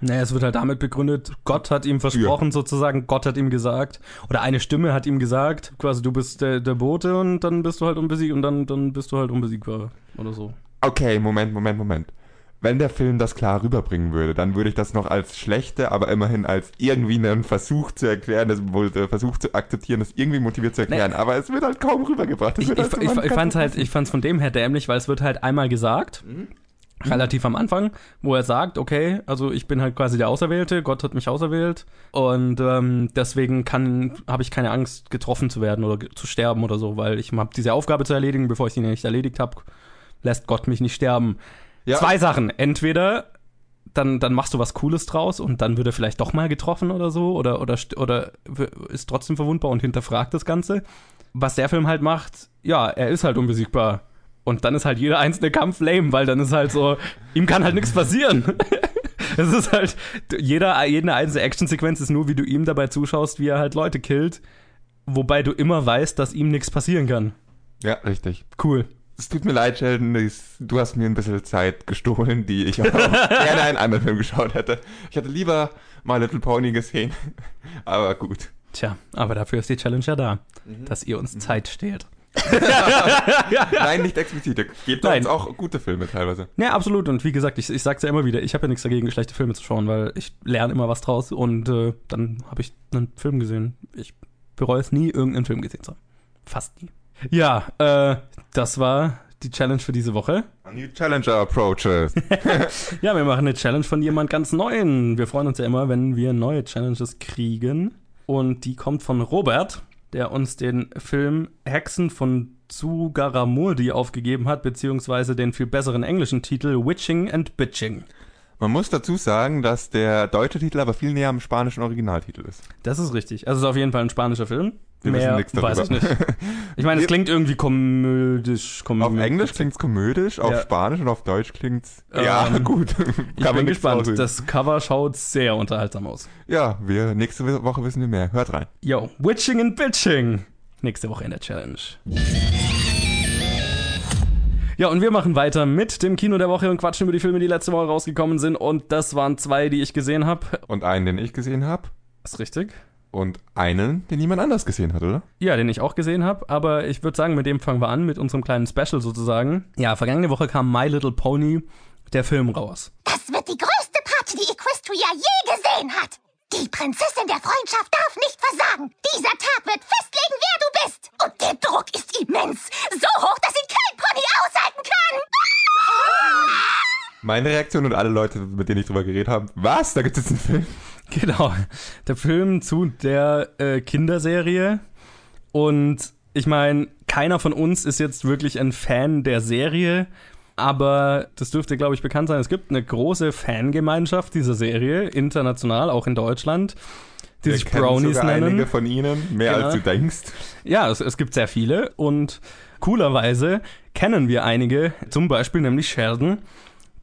Naja, es wird halt damit begründet, Gott hat ihm versprochen, ja. sozusagen, Gott hat ihm gesagt, oder eine Stimme hat ihm gesagt, quasi du bist der, der Bote und dann bist du halt unbesiegbar und dann, dann bist du halt unbesiegbar oder so. Okay, Moment, Moment, Moment. Wenn der Film das klar rüberbringen würde, dann würde ich das noch als schlechte, aber immerhin als irgendwie einen Versuch zu erklären, das äh, Versuch zu akzeptieren, das irgendwie motiviert zu erklären. Nee. Aber es wird halt kaum rübergebracht. Ich, ich, halt ich, ich fand's halt, ich fand's von dem her dämlich, weil es wird halt einmal gesagt, mhm. relativ am Anfang, wo er sagt, okay, also ich bin halt quasi der Auserwählte, Gott hat mich auserwählt und ähm, deswegen kann, habe ich keine Angst, getroffen zu werden oder ge- zu sterben oder so, weil ich habe diese Aufgabe zu erledigen, bevor ich sie nicht erledigt habe, lässt Gott mich nicht sterben. Ja. Zwei Sachen. Entweder dann, dann machst du was Cooles draus und dann wird er vielleicht doch mal getroffen oder so oder, oder, oder ist trotzdem verwundbar und hinterfragt das Ganze. Was der Film halt macht, ja, er ist halt unbesiegbar. Und dann ist halt jeder einzelne Kampf lame, weil dann ist halt so, ihm kann halt nichts passieren. Es ist halt, jeder, jede einzelne Actionsequenz ist nur, wie du ihm dabei zuschaust, wie er halt Leute killt, wobei du immer weißt, dass ihm nichts passieren kann. Ja, richtig. Cool. Es tut mir leid, Sheldon, du hast mir ein bisschen Zeit gestohlen, die ich auch gerne einen anderen Film geschaut hätte. Ich hätte lieber My Little Pony gesehen, aber gut. Tja, aber dafür ist die Challenge ja da, mhm. dass ihr uns mhm. Zeit stehlt. Nein, nicht explizit. Ihr gebt Nein. uns auch gute Filme teilweise. Ja, absolut. Und wie gesagt, ich, ich sag's ja immer wieder, ich habe ja nichts dagegen, schlechte Filme zu schauen, weil ich lerne immer was draus und äh, dann habe ich einen Film gesehen. Ich bereue es nie, irgendeinen Film gesehen zu haben. Fast nie. Ja, äh, das war die Challenge für diese Woche. A new Challenger approaches. Ja, wir machen eine Challenge von jemand ganz Neuen. Wir freuen uns ja immer, wenn wir neue Challenges kriegen. Und die kommt von Robert, der uns den Film Hexen von Tsugaramurdi aufgegeben hat, beziehungsweise den viel besseren englischen Titel Witching and Bitching. Man muss dazu sagen, dass der deutsche Titel aber viel näher am spanischen Originaltitel ist. Das ist richtig. Also es ist auf jeden Fall ein spanischer Film. Wir Mehr wissen nichts weiß ich nicht. Ich meine, es klingt irgendwie komödisch. komödisch. Auf Englisch klingt es komödisch, auf ja. Spanisch und auf Deutsch klingt es... Ja, ähm, gut. Ich bin gespannt. Das Cover schaut sehr unterhaltsam aus. Ja, wir nächste Woche wissen wir mehr. Hört rein. Yo, Witching and Bitching. Nächste Woche in der Challenge. Ja, und wir machen weiter mit dem Kino der Woche und quatschen über die Filme, die letzte Woche rausgekommen sind. Und das waren zwei, die ich gesehen habe. Und einen, den ich gesehen habe. Ist richtig. Und einen, den niemand anders gesehen hat, oder? Ja, den ich auch gesehen habe, aber ich würde sagen, mit dem fangen wir an, mit unserem kleinen Special sozusagen. Ja, vergangene Woche kam My Little Pony, der Film, raus. Das wird die größte Party, die Equestria je gesehen hat. Die Prinzessin der Freundschaft darf nicht versagen. Dieser Tag wird festlegen, wer du bist. Und der Druck ist immens, so hoch, dass ihn kein Pony aushalten kann. Meine Reaktion und alle Leute, mit denen ich drüber geredet habe, was, da gibt es jetzt einen Film? Genau, der Film zu der äh, Kinderserie und ich meine, keiner von uns ist jetzt wirklich ein Fan der Serie, aber das dürfte, glaube ich, bekannt sein. Es gibt eine große Fangemeinschaft dieser Serie, international, auch in Deutland, die sich Bronies nennen. Einige von ihnen, mehr als du denkst. Ja, es, es gibt sehr viele und coolerweise kennen wir einige, zum Beispiel nämlich Sheridan,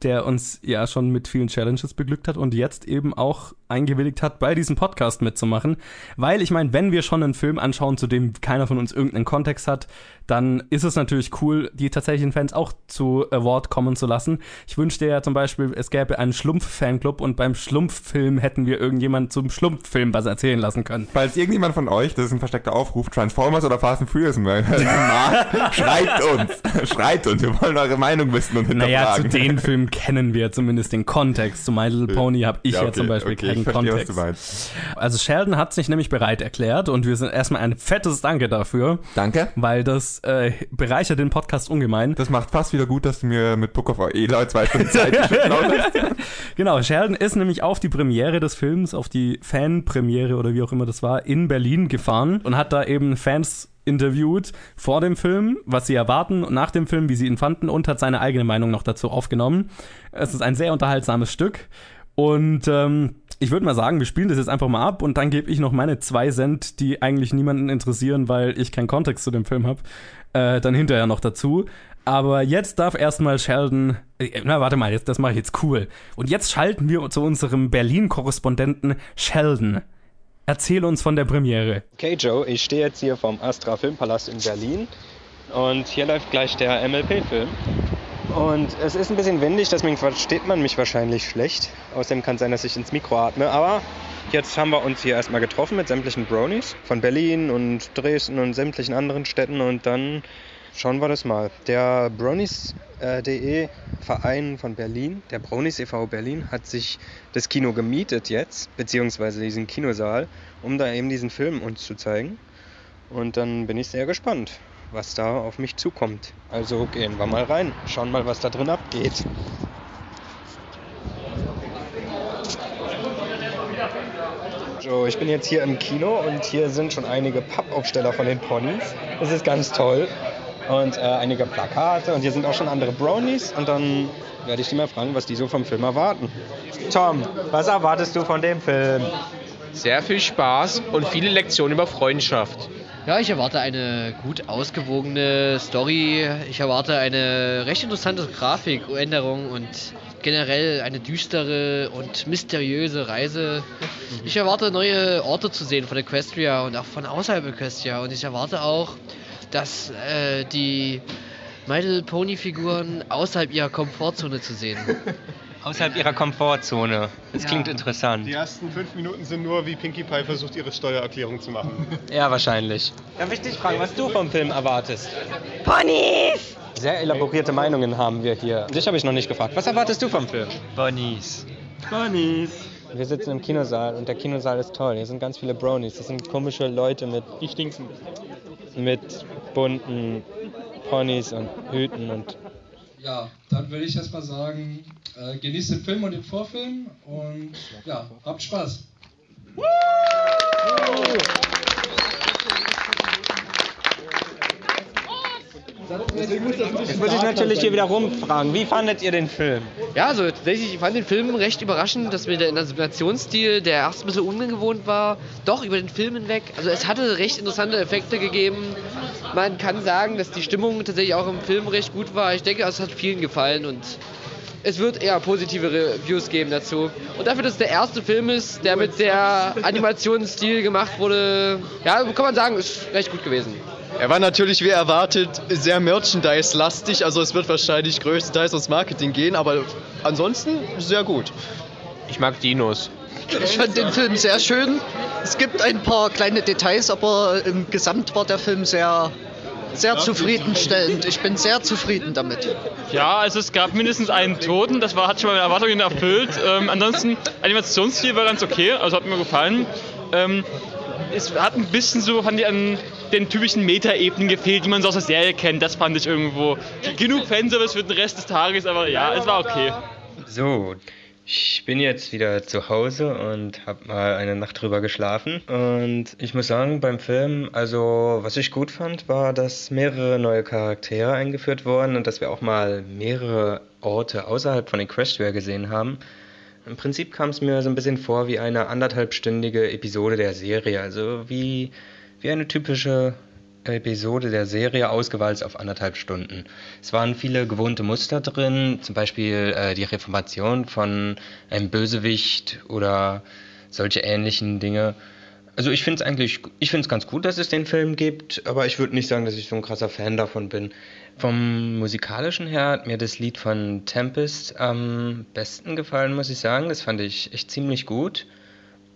der uns ja schon mit vielen Challenges beglückt hat und jetzt eben auch eingewilligt hat, bei diesem Podcast mitzumachen. Weil ich meine, wenn wir schon einen Film anschauen, zu dem keiner von uns irgendeinen Kontext hat, dann ist es natürlich cool, die tatsächlichen Fans auch zu Wort kommen zu lassen. Ich wünschte ja zum Beispiel, es gäbe einen Schlumpf-Fanclub und beim Schlumpffilm hätten wir irgendjemand zum Schlumpffilm was erzählen lassen können. Falls irgendjemand von euch, das ist ein versteckter Aufruf, Transformers oder Fast and Furious mag, schreibt uns, schreibt uns, wir wollen eure Meinung wissen und hinterfragen. Naja, zu den Filmen kennen wir zumindest den Kontext. Zu My Little Pony habe ich ja, okay, ja zum Beispiel okay. keinen verstehe, Kontext. Also Sheldon hat sich nämlich bereit erklärt und wir sind erstmal ein fettes Danke dafür. Danke. Weil das äh, bereichert den Podcast ungemein. Das macht fast wieder gut, dass du mir mit Book of Eli zwei Stunden Zeit geschickt hast. Genau, Sheldon ist nämlich auf die Premiere des Films, auf die Fanpremiere oder wie auch immer das war, in Berlin gefahren und hat da eben Fans interviewt vor dem Film, was sie erwarten und nach dem Film, wie sie ihn fanden und hat seine eigene Meinung noch dazu aufgenommen. Es ist ein sehr unterhaltsames Stück und ähm, ich würde mal sagen, wir spielen das jetzt einfach mal ab und dann gebe ich noch meine zwei Cent, die eigentlich niemanden interessieren, weil ich keinen Kontext zu dem Film habe, äh, dann hinterher noch dazu. Aber jetzt darf erstmal Sheldon, äh, na warte mal, jetzt, das mache ich jetzt cool. Und jetzt schalten wir zu unserem Berlin-Korrespondenten Sheldon. Erzähl uns von der Premiere. Okay, Joe, ich stehe jetzt hier vom Astra Filmpalast in Berlin und hier läuft gleich der M L P-Film. Und es ist ein bisschen windig, deswegen versteht man mich wahrscheinlich schlecht. Außerdem kann es sein, dass ich ins Mikro atme. Aber jetzt haben wir uns hier erstmal getroffen mit sämtlichen Bronies von Berlin und Dresden und sämtlichen anderen Städten. Und dann schauen wir das mal. Der Bronies.de Verein von Berlin, der Bronies e V Berlin, hat sich das Kino gemietet jetzt, beziehungsweise diesen Kinosaal, um da eben diesen Film uns zu zeigen. Und dann bin ich sehr gespannt, was da auf mich zukommt. Also gehen wir mal rein, schauen mal, was da drin abgeht. So, ich bin jetzt hier im Kino und hier sind schon einige Pappaufsteller von den Ponys. Das ist ganz toll. Und äh, einige Plakate und hier sind auch schon andere Bronies und dann werde ich die mal fragen, was die so vom Film erwarten. Tom, was erwartest du von dem Film? Sehr viel Spaß und viele Lektionen über Freundschaft. Ja, ich erwarte eine gut ausgewogene Story, ich erwarte eine recht interessante Grafikänderung und generell eine düstere und mysteriöse Reise. Ich erwarte neue Orte zu sehen von Equestria und auch von außerhalb Equestria und ich erwarte auch, dass äh, die My Little Pony-Figuren außerhalb ihrer Komfortzone zu sehen. Außerhalb ihrer Komfortzone. Das ja. klingt interessant. Die ersten fünf Minuten sind nur, wie Pinkie Pie versucht, ihre Steuererklärung zu machen. Ja, wahrscheinlich. Darf ich dich fragen, was du vom Film erwartest? Ponys! Sehr elaborierte Meinungen haben wir hier. Dich habe ich noch nicht gefragt. Was erwartest du vom Film? Ponys. Ponys. Wir sitzen im Kinosaal und der Kinosaal ist toll. Hier sind ganz viele Bronies. Das sind komische Leute mit... Die stinken. Mit bunten Ponys und Hüten und... Ja, dann würde ich erstmal sagen, äh, genießt den Film und den Vorfilm und ja, habt Spaß. Jetzt muss ich natürlich hier wieder rumfragen, wie fandet ihr den Film? Ja, also ich fand den Film recht überraschend, dass mir der Animationsstil, der erst ein bisschen ungewohnt war, doch über den Film hinweg, also es hatte recht interessante Effekte gegeben. Man kann sagen, dass die Stimmung tatsächlich auch im Film recht gut war. Ich denke, es hat vielen gefallen und es wird eher positive Reviews geben dazu. Und dafür, dass es der erste Film ist, der mit der Animationsstil gemacht wurde, ja, kann man sagen, ist recht gut gewesen. Er war natürlich, wie erwartet, sehr Merchandise-lastig, also es wird wahrscheinlich größtenteils ins Marketing gehen, aber ansonsten sehr gut. Ich mag Dinos. Ich fand den Film sehr schön. Es gibt ein paar kleine Details, aber im Gesamt war der Film sehr, sehr zufriedenstellend. Ich bin sehr zufrieden damit. Ja, also es gab mindestens einen Toten, das war, hat schon meine Erwartungen erfüllt. Ähm, ansonsten, Animationsstil war ganz okay, also hat mir gefallen. Ähm, Es hat ein bisschen so, fand ich, an den typischen Meta-Ebenen gefehlt, die man so aus der Serie kennt. Das fand ich irgendwo. Genug Fanservice für den Rest des Tages, aber ja, es war okay. So, Ich bin jetzt wieder zu Hause und habe mal eine Nacht drüber geschlafen. Und ich muss sagen, beim Film, also was ich gut fand, war, dass mehrere neue Charaktere eingeführt wurden und dass wir auch mal mehrere Orte außerhalb von Equestria gesehen haben. Im Prinzip kam es mir so ein bisschen vor wie eine anderthalbstündige Episode der Serie, also wie, wie eine typische Episode der Serie, ausgewalzt auf anderthalb Stunden. Es waren viele gewohnte Muster drin, zum Beispiel äh, die Reformation von einem Bösewicht oder solche ähnlichen Dinge. Also ich finde es eigentlich, ich finde es ganz gut, dass es den Film gibt, aber ich würde nicht sagen, dass ich so ein krasser Fan davon bin. Vom musikalischen her hat mir das Lied von Tempest am besten gefallen, muss ich sagen. Das fand ich echt ziemlich gut.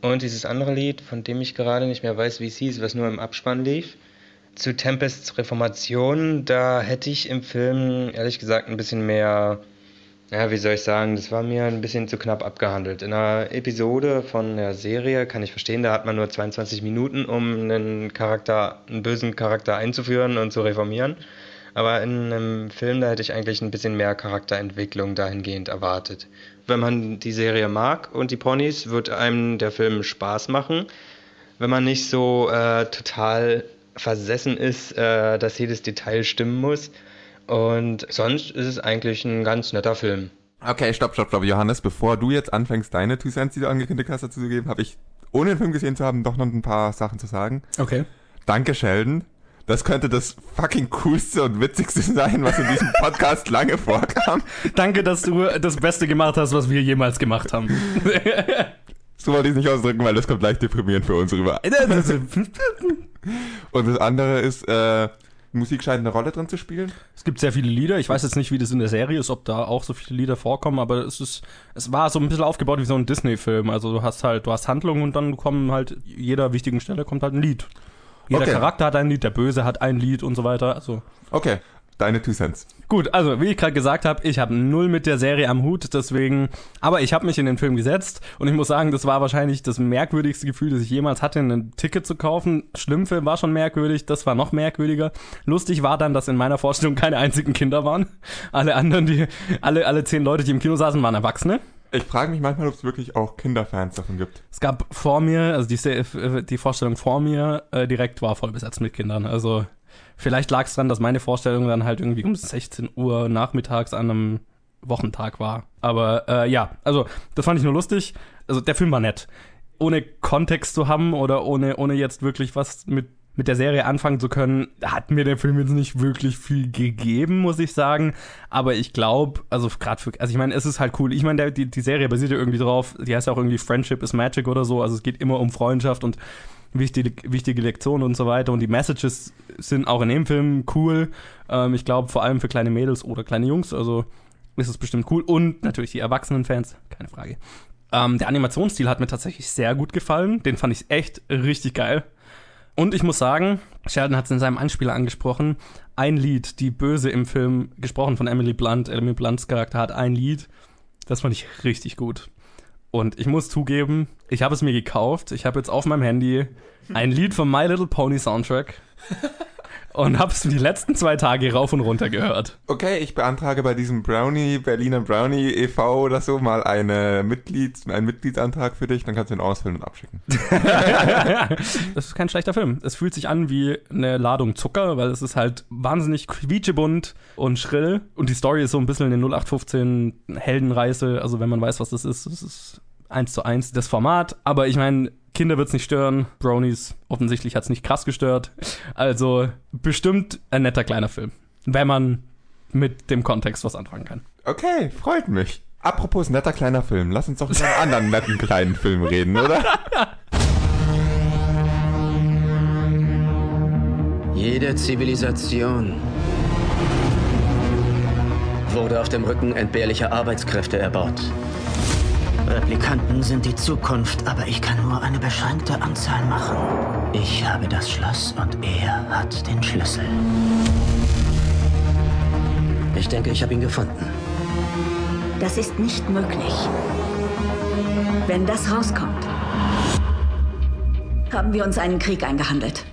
Und dieses andere Lied, von dem ich gerade nicht mehr weiß, wie es hieß, was nur im Abspann lief. Zu Tempests Reformation, da hätte ich im Film ehrlich gesagt ein bisschen mehr, ja, wie soll ich sagen, das war mir ein bisschen zu knapp abgehandelt. In einer Episode von der Serie kann ich verstehen, da hat man nur zweiundzwanzig Minuten, um einen Charakter, einen bösen Charakter einzuführen und zu reformieren. Aber in einem Film, da hätte ich eigentlich ein bisschen mehr Charakterentwicklung dahingehend erwartet. Wenn man die Serie mag und die Ponys, wird einem der Film Spaß machen. Wenn man nicht so äh, total versessen ist, äh, dass jedes Detail stimmen muss. Und sonst ist es eigentlich ein ganz netter Film. Okay, stopp, stopp, stopp, Johannes. Bevor du jetzt anfängst, deine Two Cents, die du angekündigt hast, dazu zu geben, habe ich, ohne den Film gesehen zu haben, doch noch ein paar Sachen zu sagen. Okay. Danke, Sheldon. Das könnte das fucking coolste und witzigste sein, was in diesem Podcast lange vorkam. Danke, dass du das Beste gemacht hast, was wir jemals gemacht haben. So wollte ich es nicht ausdrücken, weil das kommt leicht deprimierend für uns rüber. Und das andere ist, äh, Musik scheint eine Rolle drin zu spielen. Es gibt sehr viele Lieder. Ich weiß jetzt nicht, wie das in der Serie ist, ob da auch so viele Lieder vorkommen, aber es ist, es war so ein bisschen aufgebaut wie so ein Disney-Film. Also du hast halt, du hast Handlungen und dann kommen halt, jeder wichtigen Stelle kommt halt ein Lied. Jeder okay. Charakter hat ein Lied, der Böse hat ein Lied und so weiter. Also. Okay, deine Two Cents. Gut, also wie ich gerade gesagt habe, ich habe null mit der Serie am Hut, deswegen, aber ich habe mich in den Film gesetzt und ich muss sagen, das war wahrscheinlich das merkwürdigste Gefühl, das ich jemals hatte, ein Ticket zu kaufen. Schlimmfilm war schon merkwürdig, das war noch merkwürdiger. Lustig war dann, dass in meiner Vorstellung keine einzigen Kinder waren. Alle anderen, die, alle, alle zehn Leute, die im Kino saßen, waren Erwachsene. Ich frage mich manchmal, ob es wirklich auch Kinderfans davon gibt. Es gab vor mir, also die, die Vorstellung vor mir, äh, direkt war voll besetzt mit Kindern. Also vielleicht lag es daran, dass meine Vorstellung dann halt irgendwie um sechzehn Uhr nachmittags an einem Wochentag war. Aber äh, ja, also das fand ich nur lustig. Also der Film war nett. Ohne Kontext zu haben oder ohne, ohne jetzt wirklich was mit mit der Serie anfangen zu können, hat mir der Film jetzt nicht wirklich viel gegeben, muss ich sagen. Aber ich glaube, also gerade für, also ich meine, es ist halt cool. Ich meine, die, die Serie basiert ja irgendwie drauf, die heißt ja auch irgendwie Friendship is Magic oder so. Also es geht immer um Freundschaft und wichtige, wichtige Lektionen und so weiter. Und die Messages sind auch in dem Film cool. Ähm, ich glaube, vor allem für kleine Mädels oder kleine Jungs, also ist es bestimmt cool. Und natürlich die Erwachsenen-Fans, keine Frage. Ähm, der Animationsstil hat mir tatsächlich sehr gut gefallen. Den fand ich echt richtig geil. Und ich muss sagen, Sheridan hat es in seinem Anspieler angesprochen, ein Lied, die Böse im Film, gesprochen von Emily Blunt, Emily Blunts Charakter hat ein Lied, das fand ich richtig gut. Und ich muss zugeben, ich habe es mir gekauft, ich habe jetzt auf meinem Handy ein Lied vom My Little Pony Soundtrack und habe es die letzten zwei Tage rauf und runter gehört. Okay, ich beantrage bei diesem Brownie, Berliner Brownie e V oder so, mal eine Mitglieds, einen Mitgliedsantrag für dich, dann kannst du ihn ausfüllen und abschicken. Das ist kein schlechter Film. Es fühlt sich an wie eine Ladung Zucker, weil es ist halt wahnsinnig quietschebunt und schrill und die Story ist so ein bisschen eine null acht fünfzehn Heldenreise, also wenn man weiß, was das ist, das ist eins zu eins das Format, aber ich meine, Kinder wird's nicht stören, Bronies offensichtlich hat's nicht krass gestört, also bestimmt ein netter kleiner Film, wenn man mit dem Kontext was anfangen kann. Okay, freut mich. Apropos netter kleiner Film, lass uns doch über einen anderen netten kleinen Film reden, oder? Jede Zivilisation wurde auf dem Rücken entbehrlicher Arbeitskräfte erbaut. Replikanten sind die Zukunft, aber ich kann nur eine beschränkte Anzahl machen. Ich habe das Schloss und er hat den Schlüssel. Ich denke, ich habe ihn gefunden. Das ist nicht möglich. Wenn das rauskommt, haben wir uns einen Krieg eingehandelt.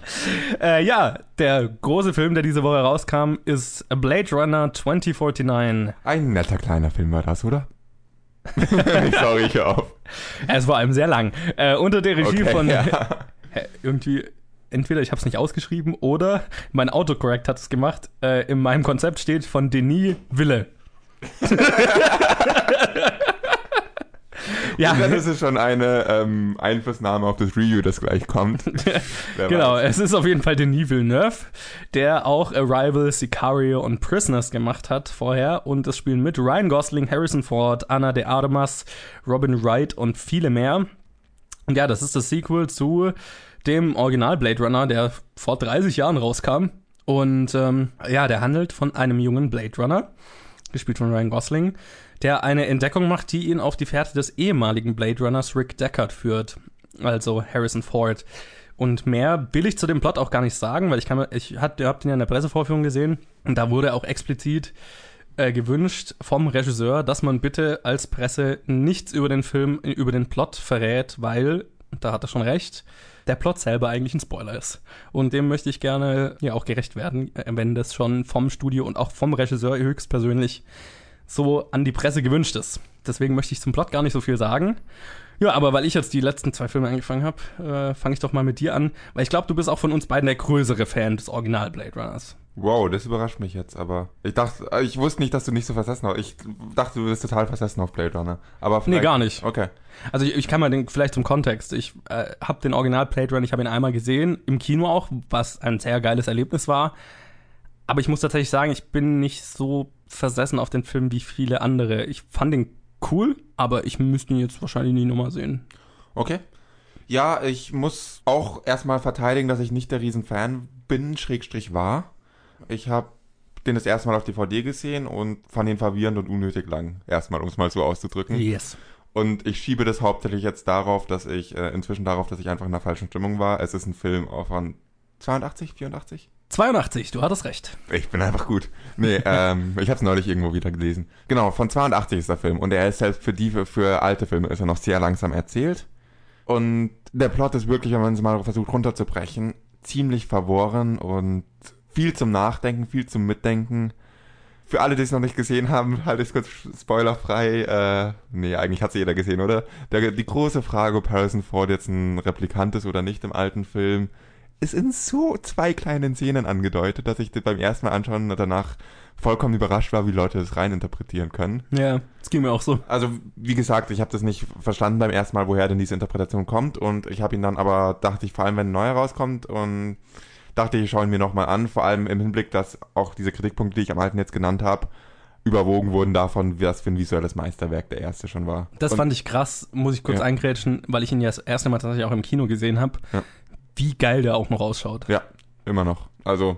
Äh, ja, der große Film, der diese Woche rauskam, ist Blade Runner zwanzig neunundvierzig. Ein netter kleiner Film war das, oder? Sorry, ich hör auf. Er ist vor allem sehr lang. Äh, unter der Regie okay, von... Ja. Irgendwie... Entweder ich habe es nicht ausgeschrieben oder mein Autocorrect hat es gemacht. Äh, in meinem Konzept steht von Denis Villeneuve. Ja. Und dann ist es schon eine ähm, Einflussnahme auf das Review, das gleich kommt. Genau, weiß. Es ist auf jeden Fall Denis Villeneuve, der auch Arrival, Sicario und Prisoners gemacht hat vorher. Und das spielen mit Ryan Gosling, Harrison Ford, Ana de Armas, Robin Wright und viele mehr. Und ja, das ist das Sequel zu dem Original Blade Runner, der vor dreißig Jahren rauskam. Und ähm, ja, der handelt von einem jungen Blade Runner, gespielt von Ryan Gosling, der eine Entdeckung macht, die ihn auf die Fährte des ehemaligen Blade Runners Rick Deckard führt, also Harrison Ford. Und mehr will ich zu dem Plot auch gar nicht sagen, weil ich kann, ich hab, ihr habt ihn ja in der Pressevorführung gesehen und da wurde auch explizit äh, gewünscht vom Regisseur, dass man bitte als Presse nichts über den Film, über den Plot verrät, weil, da hat er schon recht, der Plot selber eigentlich ein Spoiler ist. Und dem möchte ich gerne ja auch gerecht werden, wenn das schon vom Studio und auch vom Regisseur höchstpersönlich so an die Presse gewünscht ist. Deswegen möchte ich zum Plot gar nicht so viel sagen. Ja, aber weil ich jetzt die letzten zwei Filme angefangen habe, äh, fange ich doch mal mit dir an. Weil ich glaube, du bist auch von uns beiden der größere Fan des Original Blade Runners. Wow, das überrascht mich jetzt, aber ich dachte, ich wusste nicht, dass du nicht so versessen hast. Ich dachte, du bist total versessen auf Blade Runner. Aber nee, gar nicht. Okay. Also ich, ich kann mal den, vielleicht zum Kontext. Ich äh, habe den Original Blade Runner, ich habe ihn einmal gesehen, im Kino auch, was ein sehr geiles Erlebnis war. Aber ich muss tatsächlich sagen, ich bin nicht so versessen auf den Film wie viele andere. Ich fand ihn cool, aber ich müsste ihn jetzt wahrscheinlich nie nochmal sehen. Okay. Ja, ich muss auch erstmal verteidigen, dass ich nicht der Riesenfan bin, Schrägstrich war. Ich habe den das erste Mal auf D V D gesehen und fand ihn verwirrend und unnötig lang. Erstmal, um es mal so auszudrücken. Yes. Und ich schiebe das hauptsächlich jetzt darauf, dass ich, äh, inzwischen darauf, dass ich einfach in der falschen Stimmung war. Es ist ein Film von zweiundachtzig, vierundachtzig? zweiundachtzig, du hattest recht. Ich bin einfach gut. Nee, ähm, ich habe es neulich irgendwo wieder gelesen. Genau, von zweiundachtzig ist der Film. Und er ist selbst für die, für alte Filme ist er noch sehr langsam erzählt. Und der Plot ist wirklich, wenn man es mal versucht runterzubrechen, ziemlich verworren und viel zum Nachdenken, viel zum Mitdenken. Für alle, die es noch nicht gesehen haben, halte ich es kurz spoilerfrei. Äh, nee, eigentlich hat es jeder gesehen, oder? Der, die große Frage, ob Harrison Ford jetzt ein Replikant ist oder nicht im alten Film, ist in so zwei kleinen Szenen angedeutet, dass ich das beim ersten Mal anschauen und danach vollkommen überrascht war, wie Leute das reininterpretieren können. Ja, das ging mir auch so. Also, wie gesagt, ich habe das nicht verstanden beim ersten Mal, woher denn diese Interpretation kommt. Und ich habe ihn dann aber, dachte ich, vor allem, wenn ein neuer rauskommt und dachte ich, schaue ihn mir nochmal an, vor allem im Hinblick, dass auch diese Kritikpunkte, die ich am alten jetzt genannt habe, überwogen wurden davon, was für ein visuelles Meisterwerk der erste schon war. Das und, fand ich krass, muss ich kurz ja. eingrätschen, weil ich ihn ja das erste Mal tatsächlich auch im Kino gesehen habe, ja. Wie geil der auch noch ausschaut. Ja, immer noch. Also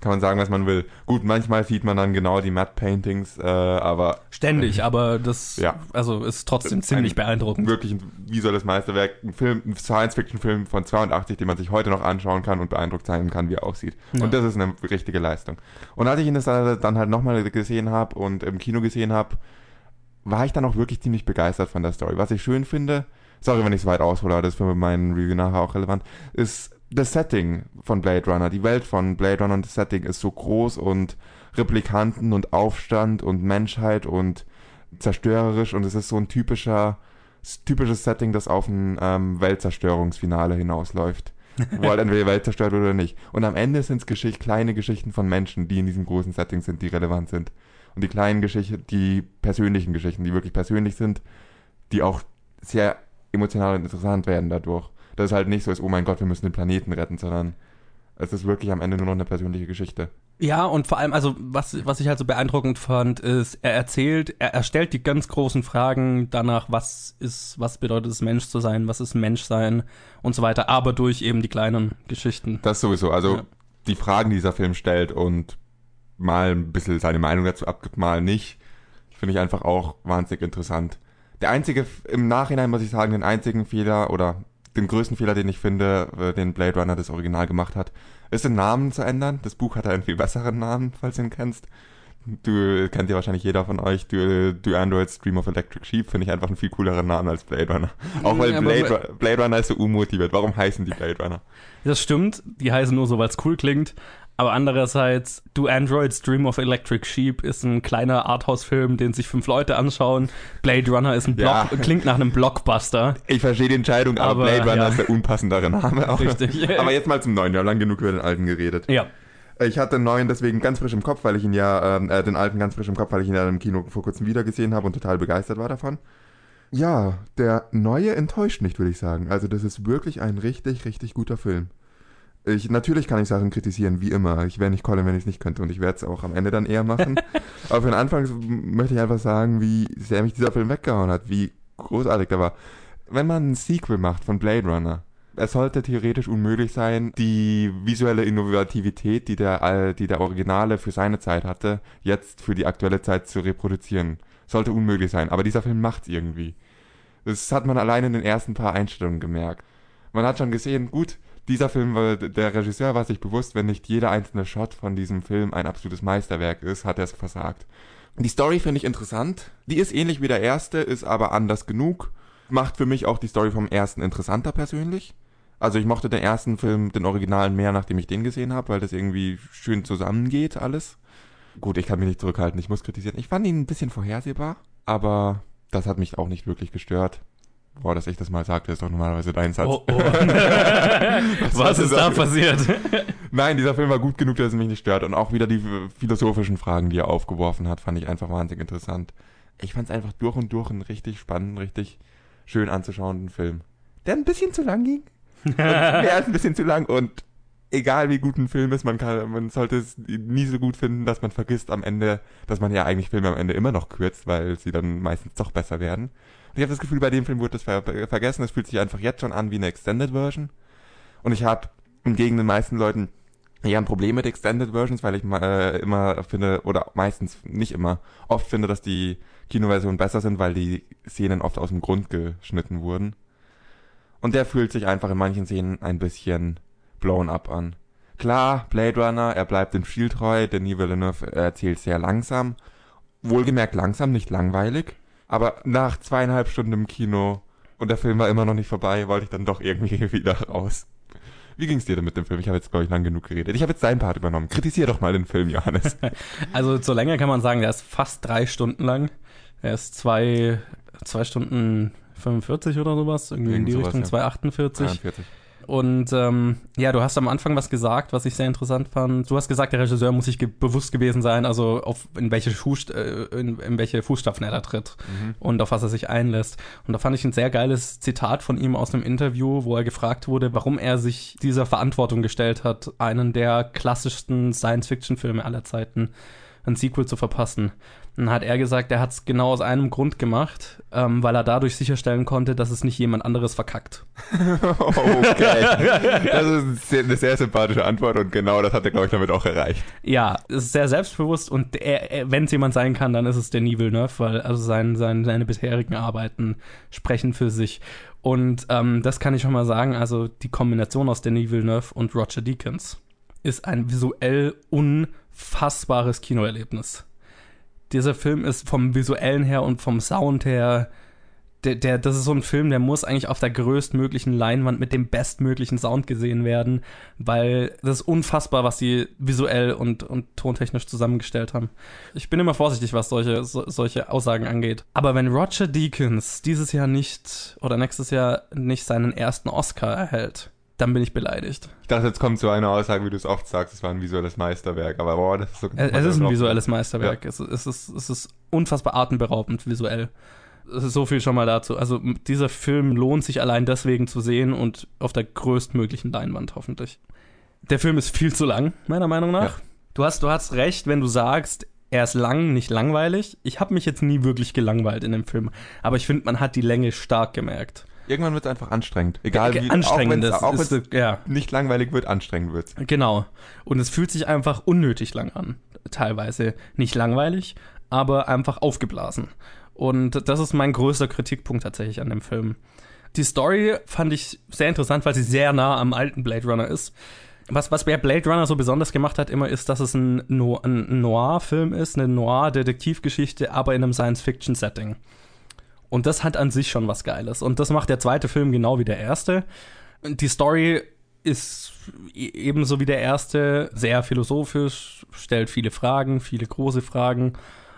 kann man sagen, was man will. Gut, manchmal sieht man dann genau die Matte-Paintings, äh, aber... Ständig, äh, aber das ja. also ist trotzdem das ziemlich ein, beeindruckend. Wirklich ein visuelles Meisterwerk, ein Film, ein Science-Fiction-Film von zweiundachtzig, den man sich heute noch anschauen kann und beeindruckt sein kann, wie er aussieht. Ja. Und das ist eine richtige Leistung. Und als ich ihn das dann halt nochmal gesehen habe und im Kino gesehen habe, war ich dann auch wirklich ziemlich begeistert von der Story. Was ich schön finde, sorry, wenn ich es weit aushole, aber das ist für meinen Review nachher auch relevant, ist das Setting von Blade Runner, die Welt von Blade Runner und das Setting ist so groß und Replikanten und Aufstand und Menschheit und zerstörerisch und es ist so ein typischer, typisches Setting, das auf ein ähm, Weltzerstörungsfinale hinausläuft, wo halt entweder die Welt zerstört wird oder nicht. Und am Ende sind es Geschicht- kleine Geschichten von Menschen, die in diesem großen Setting sind, die relevant sind. Und die kleinen Geschichten, die persönlichen Geschichten, die wirklich persönlich sind, die auch sehr emotional und interessant werden dadurch. Das ist halt nicht so, als oh mein Gott, wir müssen den Planeten retten, sondern es ist wirklich am Ende nur noch eine persönliche Geschichte. Ja, und vor allem, also was, was ich halt so beeindruckend fand, ist, er erzählt, er, er stellt die ganz großen Fragen danach, was ist, was bedeutet es, Mensch zu sein, was ist Menschsein und so weiter, aber durch eben die kleinen Geschichten. Das sowieso, also ja. Die Fragen, die dieser Film stellt und mal ein bisschen seine Meinung dazu abgibt, mal nicht, finde ich einfach auch wahnsinnig interessant. Der einzige, im Nachhinein muss ich sagen, den einzigen Fehler oder den größten Fehler, den ich finde, den Blade Runner das Original gemacht hat, ist den Namen zu ändern. Das Buch hat einen viel besseren Namen, falls du ihn kennst. Du kennt ja wahrscheinlich jeder von euch. Du, du Androids Dream of Electric Sheep finde ich einfach einen viel cooleren Namen als Blade Runner. Auch weil Blade, Blade Runner ist so unmotiviert. Warum heißen die Blade Runner? Das stimmt. Die heißen nur so, weil es cool klingt. Aber andererseits, Do Androids Dream of Electric Sheep ist ein kleiner Arthouse-Film, den sich fünf Leute anschauen. Blade Runner ist ein Block, ja. klingt nach einem Blockbuster. Ich verstehe die Entscheidung, aber, aber Blade Runner ja. ist der unpassendere Name. Auch. Richtig. Aber jetzt mal zum Neuen. Wir haben lang genug über den Alten geredet. Ja. Ich hatte den Neuen deswegen ganz frisch im Kopf, weil ich ihn ja, äh, den Alten ganz frisch im Kopf, weil ich ihn ja im Kino vor kurzem wieder gesehen habe und total begeistert war davon. Ja, der Neue enttäuscht nicht, würde ich sagen. Also das ist wirklich ein richtig, richtig guter Film. Ich, natürlich kann ich Sachen kritisieren, wie immer. Ich wäre nicht Colin, wenn ich es nicht könnte. Und ich werde es auch am Ende dann eher machen. Aber für den Anfang möchte ich einfach sagen, wie sehr mich dieser Film weggehauen hat. Wie großartig der war. Wenn man ein Sequel macht von Blade Runner, es sollte theoretisch unmöglich sein, die visuelle Innovativität, die der, die der Originale für seine Zeit hatte, jetzt für die aktuelle Zeit zu reproduzieren. Sollte unmöglich sein. Aber dieser Film macht's irgendwie. Das hat man allein in den ersten paar Einstellungen gemerkt. Man hat schon gesehen, gut, dieser Film, der Regisseur war sich bewusst, wenn nicht jeder einzelne Shot von diesem Film ein absolutes Meisterwerk ist, hat er es versagt. Die Story finde ich interessant. Die ist ähnlich wie der erste, ist aber anders genug. Macht für mich auch die Story vom ersten interessanter persönlich. Also ich mochte den ersten Film, den Originalen, mehr, nachdem ich den gesehen habe, weil das irgendwie schön zusammengeht alles. Gut, ich kann mich nicht zurückhalten, ich muss kritisieren. Ich fand ihn ein bisschen vorhersehbar, aber das hat mich auch nicht wirklich gestört. Boah, dass ich das mal sagte, ist doch normalerweise dein Satz. Oh, oh. Was, Was ist da passiert? Nein, dieser Film war gut genug, dass es mich nicht stört. Und auch wieder die philosophischen Fragen, die er aufgeworfen hat, fand ich einfach wahnsinnig interessant. Ich fand es einfach durch und durch einen richtig spannenden, richtig schön anzuschauenden Film. Der ein bisschen zu lang ging. Der ist ein bisschen zu lang und egal wie gut ein Film ist, man kann, man sollte es nie so gut finden, dass man vergisst am Ende, dass man ja eigentlich Filme am Ende immer noch kürzt, weil sie dann meistens doch besser werden. Und ich habe das Gefühl, bei dem Film wurde das ver- vergessen. Es fühlt sich einfach jetzt schon an wie eine Extended Version. Und ich habe entgegen den meisten Leuten eher ein Problem mit Extended Versions, weil ich äh, immer finde, oder meistens, nicht immer, oft finde, dass die Kinoversionen besser sind, weil die Szenen oft aus dem Grund geschnitten wurden. Und der fühlt sich einfach in manchen Szenen ein bisschen blown up an. Klar, Blade Runner, er bleibt dem Stil treu, Denis Villeneuve erzählt sehr langsam. Wohlgemerkt langsam, nicht langweilig. Aber nach zweieinhalb Stunden im Kino und der Film war immer noch nicht vorbei, wollte ich dann doch irgendwie wieder raus. Wie ging's dir denn mit dem Film? Ich habe jetzt, glaube ich, lang genug geredet. Ich habe jetzt deinen Part übernommen. Kritisier doch mal den Film, Johannes. Also zur Länge kann man sagen, der ist fast drei Stunden lang. Er ist zwei, zwei Stunden fünfundvierzig oder sowas. Irgendwie Irgend in die sowas, Richtung ja. zwei Komma achtundvierzig. dreiundvierzig. Und ähm, ja, du hast am Anfang was gesagt, was ich sehr interessant fand. Du hast gesagt, der Regisseur muss sich ge- bewusst gewesen sein, also auf in welche, Fuß, äh, in, in welche Fußstapfen er da tritt mhm. und auf was er sich einlässt. Und da fand ich ein sehr geiles Zitat von ihm aus einem Interview, wo er gefragt wurde, warum er sich dieser Verantwortung gestellt hat, einen der klassischsten Science-Fiction-Filme aller Zeiten, ein Sequel zu verpassen. Dann hat er gesagt, er hat es genau aus einem Grund gemacht, ähm, weil er dadurch sicherstellen konnte, dass es nicht jemand anderes verkackt. Okay. Das ist eine sehr sympathische Antwort und genau das hat er, glaube ich, damit auch erreicht. Ja, es ist sehr selbstbewusst und wenn es jemand sein kann, dann ist es Denis Villeneuve, weil also sein, sein, seine bisherigen Arbeiten sprechen für sich. Und ähm, das kann ich schon mal sagen, also die Kombination aus Denis Villeneuve und Roger Deakins ist ein visuell unfassbares Kinoerlebnis. Dieser Film ist vom Visuellen her und vom Sound her, der, der, das ist so ein Film, der muss eigentlich auf der größtmöglichen Leinwand mit dem bestmöglichen Sound gesehen werden, weil das ist unfassbar, was sie visuell und, und tontechnisch zusammengestellt haben. Ich bin immer vorsichtig, was solche, so, solche Aussagen angeht. Aber wenn Roger Deakins dieses Jahr nicht oder nächstes Jahr nicht seinen ersten Oscar erhält, dann bin ich beleidigt. Ich dachte, jetzt kommt so eine Aussage, wie du es oft sagst, es war ein visuelles Meisterwerk, aber boah, das ist so... Es, es ist ein visuelles Meisterwerk, ja. es, es, ist, es ist unfassbar atemberaubend visuell. Es ist so viel schon mal dazu. Also dieser Film lohnt sich allein deswegen zu sehen und auf der größtmöglichen Leinwand hoffentlich. Der Film ist viel zu lang, meiner Meinung nach. Ja. Du hast, du hast recht, wenn du sagst, er ist lang, nicht langweilig. Ich habe mich jetzt nie wirklich gelangweilt in dem Film, aber ich finde, man hat die Länge stark gemerkt. Irgendwann wird es einfach anstrengend. Egal wie, anstrengend auch wenn es ja. nicht langweilig wird, anstrengend wird. Genau. Und es fühlt sich einfach unnötig lang an. Teilweise nicht langweilig, aber einfach aufgeblasen. Und das ist mein größter Kritikpunkt tatsächlich an dem Film. Die Story fand ich sehr interessant, weil sie sehr nah am alten Blade Runner ist. Was, was Blade Runner so besonders gemacht hat immer, ist, dass es ein, no- ein Noir-Film ist, eine Noir-Detektivgeschichte, aber in einem Science-Fiction-Setting. Und das hat an sich schon was Geiles. Und das macht der zweite Film genau wie der erste. Die Story ist ebenso wie der erste sehr philosophisch, stellt viele Fragen, viele große Fragen.